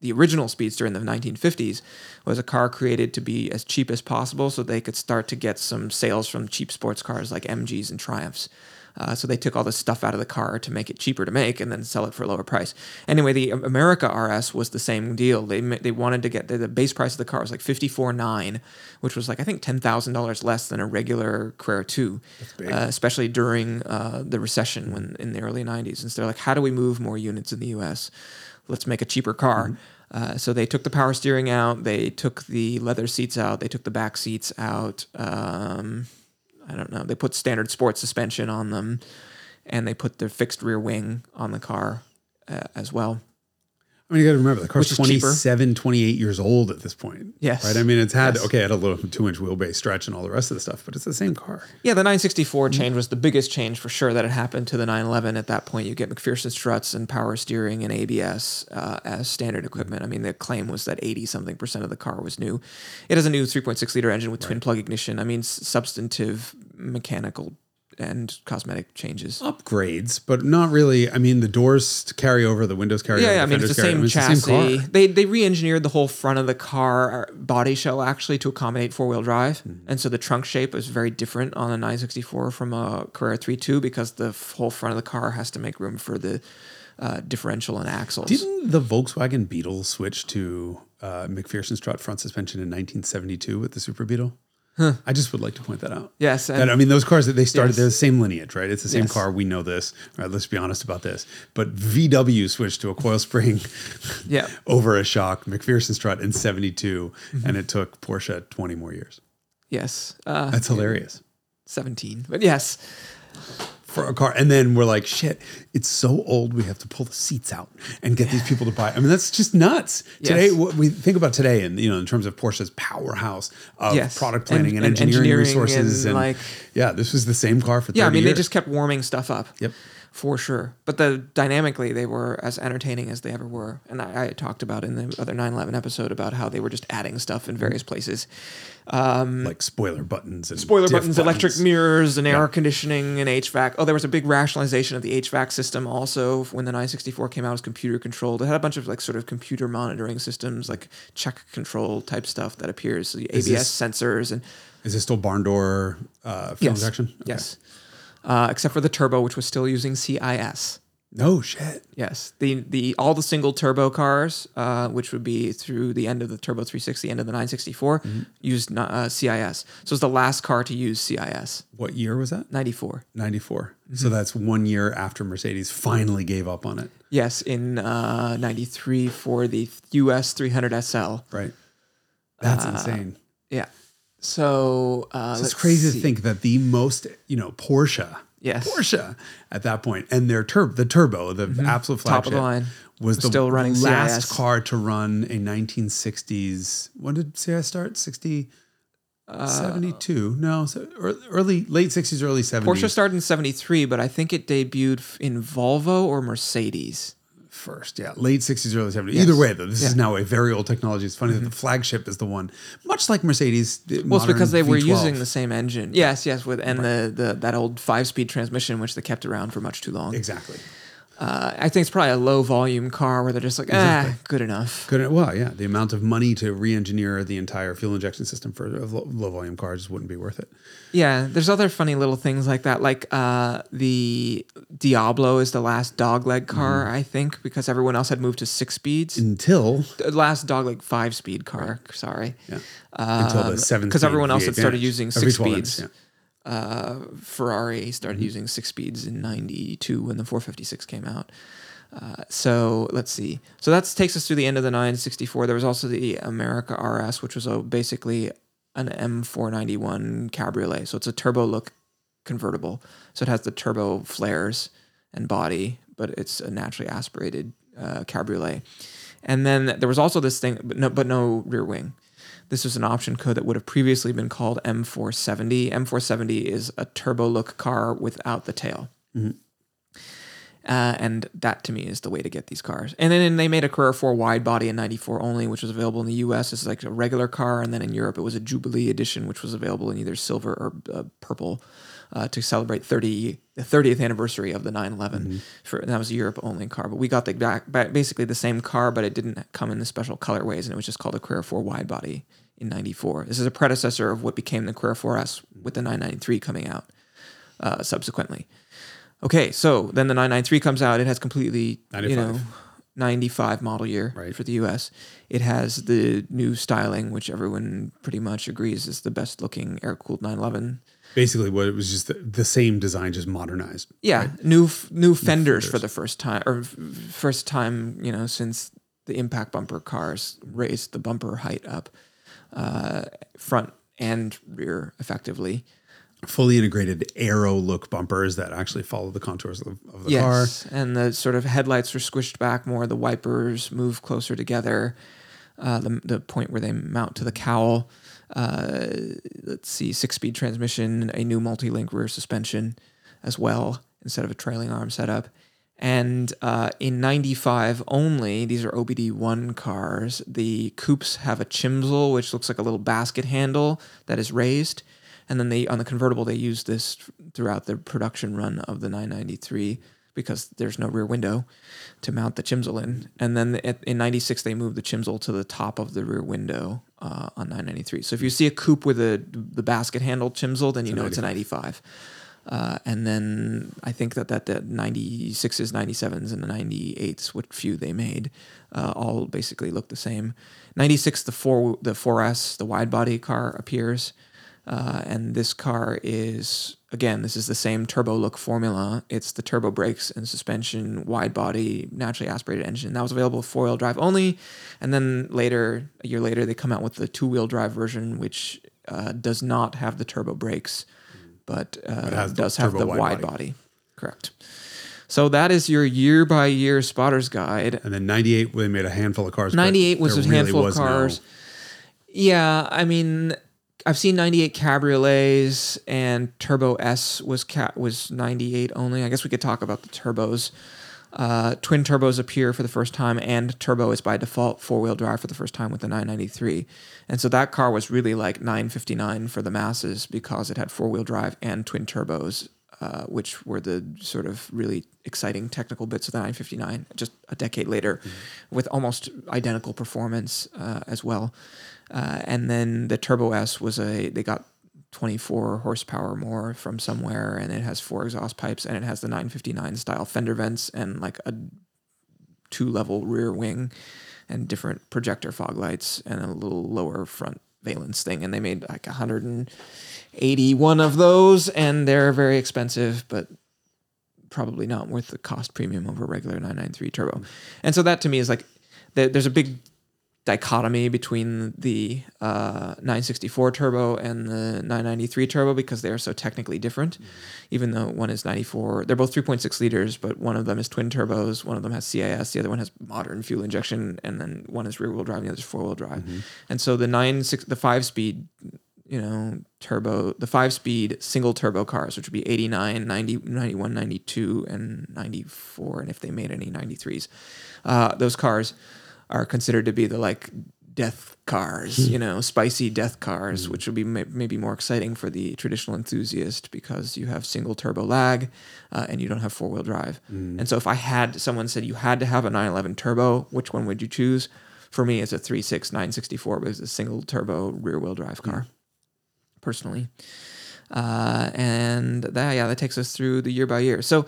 The original Speedster in the 1950s was a car created to be as cheap as possible so they could start to get some sales from cheap sports cars like MGs and Triumphs. So they took all this stuff out of the car to make it cheaper to make and then sell it for a lower price. Anyway, the America RS was the same deal. They wanted to get the base price of the car was like $54,900, which was like, I think, $10,000 less than a regular Carrera 2, especially during the recession when in the early 90s. And so they're like, how do we move more units in the U.S.? Let's make a cheaper car. Mm-hmm. So they took the power steering out. They took the leather seats out. They took the back seats out. I don't know. They put standard sports suspension on them, and they put the fixed rear wing on the car as well. I mean, you got to remember, the car's 27, 28 years old at this point. Yes. Right? I mean, it's had, okay, it had a little 2-inch wheelbase stretch and all the rest of the stuff, but it's the same car. Yeah, the 964 change was the biggest change for sure that had happened to the 911. At that point, you get McPherson struts and power steering and ABS as standard equipment. I mean, the claim was that 80-something percent of the car was new. It has a new 3.6-liter engine with twin-plug ignition. I mean, substantive mechanical and cosmetic changes. Upgrades, but not really. I mean, the doors carry over, the windows carry over. Yeah, I mean, it's the same chassis. It's the same car. They re-engineered the whole front of the car body shell, actually, to accommodate four-wheel drive. Mm-hmm. And so the trunk shape is very different on a 964 from a Carrera 3.2 because the whole front of the car has to make room for the differential and axles. Didn't the Volkswagen Beetle switch to McPherson strut front suspension in 1972 with the Super Beetle? Huh. I just would like to point that out. Yes. And that, I mean, those cars that they started, they're the same lineage, right? It's the same car. We know this. Right? Let's be honest about this. But VW switched to a coil spring over a shock, McPherson strut in 72, and it took Porsche 20 more years. Yes. That's hilarious. 17, but yes. For a car. And then we're like, shit, it's so old, we have to pull the seats out and get these people to buy. I mean, that's just nuts. Yes. Today, what we think about today, and you know, in terms of Porsche's powerhouse of product planning and engineering resources. And like, this was the same car for 30 years. Yeah, I mean, they just kept warming stuff up. Yep. For sure. But dynamically, they were as entertaining as they ever were. And I talked about in the other 911 episode about how they were just adding stuff in various places. Like spoiler buttons. And spoiler buttons, electric mirrors, and air conditioning, and HVAC. Oh, there was a big rationalization of the HVAC system also when the 964 came out. It was computer controlled. It had a bunch of like sort of computer monitoring systems, like check control type stuff that appears. So the ABS sensors. And is this still barn door film section? Okay. Yes. Except for the turbo, which was still using CIS. No shit. Yes. The all the single turbo cars, which would be through the end of the Turbo 360, end of the 964, used CIS. So it's the last car to use CIS. What year was that? 94. 94. Mm-hmm. So that's 1 year after Mercedes finally gave up on it. Yes, in 93 for the US 300 SL. Right. That's insane. Yeah. So it's crazy to think that the most, Porsche at that point, and their turbo, the absolute flagship, top of the line, was still running last CIS. Car to run a 1960s. When did CIS start? 72? No, late 60s, early 70s. Porsche started in 73, but I think it debuted in Volvo or Mercedes. First, late 60s, early 70s. Either way, though, this is now a very old technology. It's funny that the flagship is the one, much like Mercedes. Well, it's because they were using the same engine. Yes, that old 5-speed transmission, which they kept around for much too long. Exactly. I think it's probably a low volume car where they're just like, good enough. Good. Well, yeah, the amount of money to re-engineer the entire fuel injection system for a low volume car just wouldn't be worth it. Yeah, there's other funny little things like that. Like the Diablo is the last dogleg car, I think, because everyone else had moved to 6-speeds. Until? The last dogleg 5-speed car, sorry. Yeah. Until the 7-speed. Because everyone else had started using 6-speeds. Ferrari started using 6-speeds in 92 when the 456 came out. So let's see. So that takes us through the end of the 964. There was also the America RS, which was basically an M491 cabriolet. So it's a turbo look convertible. So it has the turbo flares and body, but it's a naturally aspirated cabriolet. And then there was also this thing, but no rear wing. This was an option code that would have previously been called M470. M470 is a turbo-look car without the tail. Mm-hmm. And that, to me, is the way to get these cars. And then they made a Carrera 4 wide body in 94 only, which was available in the U.S. as like a regular car. And then in Europe, it was a Jubilee edition, which was available in either silver or purple. to celebrate the 30th anniversary of the 911. Mm-hmm. And that was a Europe-only car. But we got basically the same car, but it didn't come in the special colorways, and it was just called the Carrera 4 Widebody in 94. This is a predecessor of what became the Carrera 4S with the 993 coming out subsequently. Okay, so then the 993 comes out. It has completely, 95. 95 model year for the U.S. It has the new styling, which everyone pretty much agrees is the best looking air-cooled 911. Basically, what it was just the same design, just modernized. Yeah, right? new fenders for the first time, since the impact bumper cars raised the bumper height up, front and rear, effectively. Fully integrated aero look bumpers that actually follow the contours of the car. Yes, and the sort of headlights are squished back more. The wipers move closer together. The point where they mount to the cowl. Let's see, 6-speed transmission, a new multi-link rear suspension as well instead of a trailing arm setup. And in 95 only, these are OBD1 cars. The coupes have a chimsel, which looks like a little basket handle that is raised. And then on the convertible, they used this throughout the production run of the 993 because there's no rear window to mount the chimsel in. And then in 96, they moved the chimsel to the top of the rear window on 993. So if you see a coupe with the basket handle chimsel, then it's a 95. And then I think that the 96s, 97s, and the 98s, what few they made, all basically look the same. 96, the 4S, the wide body car appears. And this car is, again, this is the same turbo look formula. It's the turbo brakes and suspension, wide body, naturally aspirated engine. That was available four-wheel drive only. And then a year later, they come out with the two-wheel drive version, which does not have the turbo brakes, but does have the wide body. Correct. So that is your year-by-year spotter's guide. And then 98, they made a handful of cars. 98 was a handful of cars. Yeah, I mean... I've seen 98 Cabriolets, and Turbo S was 98 only. I guess we could talk about the turbos. Twin turbos appear for the first time, and turbo is by default four-wheel drive for the first time with the 993. And so that car was really like 959 for the masses because it had four-wheel drive and twin turbos, which were the sort of really exciting technical bits of the 959 just a decade later with almost identical performance as well. And then the Turbo S they got 24 horsepower more from somewhere, and it has 4 exhaust pipes, and it has the 959 style fender vents and like a 2-level rear wing and different projector fog lights and a little lower front valence thing. And they made like 181 of those, and they're very expensive, but probably not worth the cost premium over a regular 993 Turbo. And so that to me is like, there's a big dichotomy between the 964 Turbo and the 993 Turbo because they are so technically different, even though one is 94. They're both 3.6 liters, but one of them is twin turbos, one of them has CIS, the other one has modern fuel injection, and then one is rear-wheel drive and the other is four-wheel drive. Mm-hmm. And so the 5-speed turbo, the 5-speed single turbo cars, which would be 89, 90, 91, 92, and 94, and if they made any 93s, those cars are considered to be the like death cars, spicy death cars, which would be maybe more exciting for the traditional enthusiast because you have single turbo lag and you don't have four-wheel drive. Mm. And so if someone said you had to have a 911 turbo, which one would you choose? For me, it's a 3.6 964, but it's a single turbo rear-wheel drive car, personally. And that takes us through the year by year. So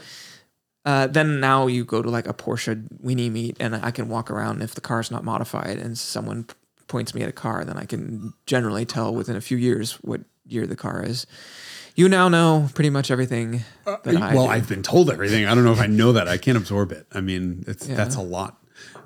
then now you go to like a Porsche weenie meet, and I can walk around if the car's not modified and someone points me at a car, then I can generally tell within a few years what year the car is. You now know pretty much everything that I do. I've been told everything. I don't know if I know that. I can't absorb it. I mean, that's a lot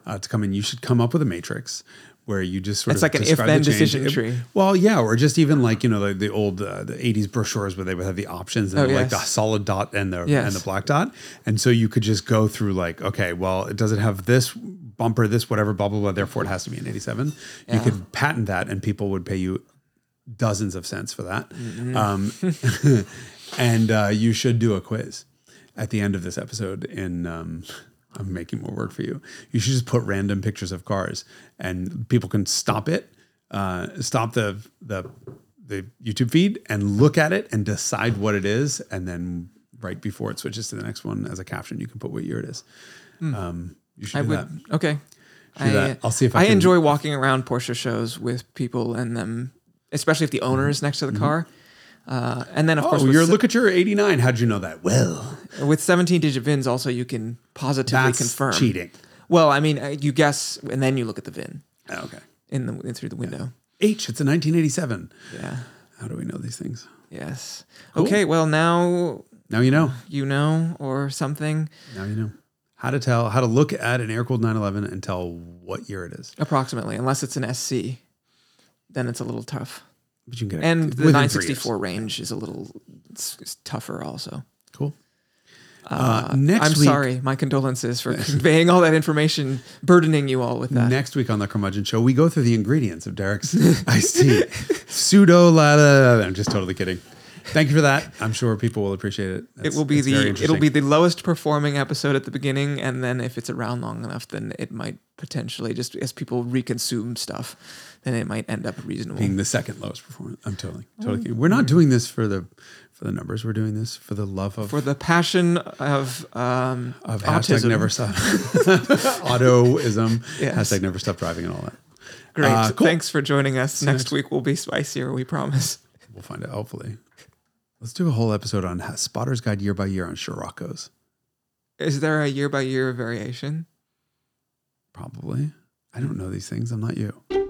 to come in. You should come up with a matrix where you just sort of like an if-then decision tree. Well, yeah, or just even like, the old the 80s brochures where they would have the options and like the solid dot and the black dot. And so you could just go through like, okay, well, it doesn't have this bumper, this whatever, blah, blah, blah, therefore it has to be an 87. Yeah. You could patent that and people would pay you dozens of cents for that. Mm-hmm. And you should do a quiz at the end of this episode in... I'm making more work for you. You should just put random pictures of cars, and people can stop it, stop the the YouTube feed and look at it and decide what it is. And then right before it switches to the next one as a caption, you can put what year it is. You should do that. Okay. I'll see if I can. I enjoy walking around Porsche shows with people and them, especially if the owner is next to the car. And then, of course, look at your 89. How'd you know that? Well, with 17-digit VINs, also you can positively confirm. That's cheating. Well, I mean, you guess, and then you look at the VIN. Oh, okay. Through the window. Yeah. H. It's a 1987. Yeah. How do we know these things? Yes. Cool. Okay. Well, now you know. You know, or something. Now you know. How to look at an air-cooled 911 and tell what year it is. Approximately, unless it's an SC. Then it's a little tough. But you can get and the 964 range is a little tougher also. Cool. Next week, my condolences for conveying all that information, burdening you all with that. Next week on the Curmudgeon Show, we go through the ingredients of Derek's iced tea. I'm just totally kidding. Thank you for that. I'm sure people will appreciate it. It'll be the lowest performing episode at the beginning, and then if it's around long enough, then it might potentially, just as people reconsume stuff, then it might end up reasonable. Being the second lowest performing. I'm totally kidding. We're not doing this for the numbers. We're doing this for the love of, for the passion of autism. Never stop. Autoism. Yes. #never stop driving and all that. Great. Cool. Thanks for joining us. Next week will be spicier. We promise. We'll find out. Hopefully. Let's do a whole episode on Spotter's Guide year by year on Scirocco's. Is there a year by year variation? Probably. I don't know these things. I'm not you.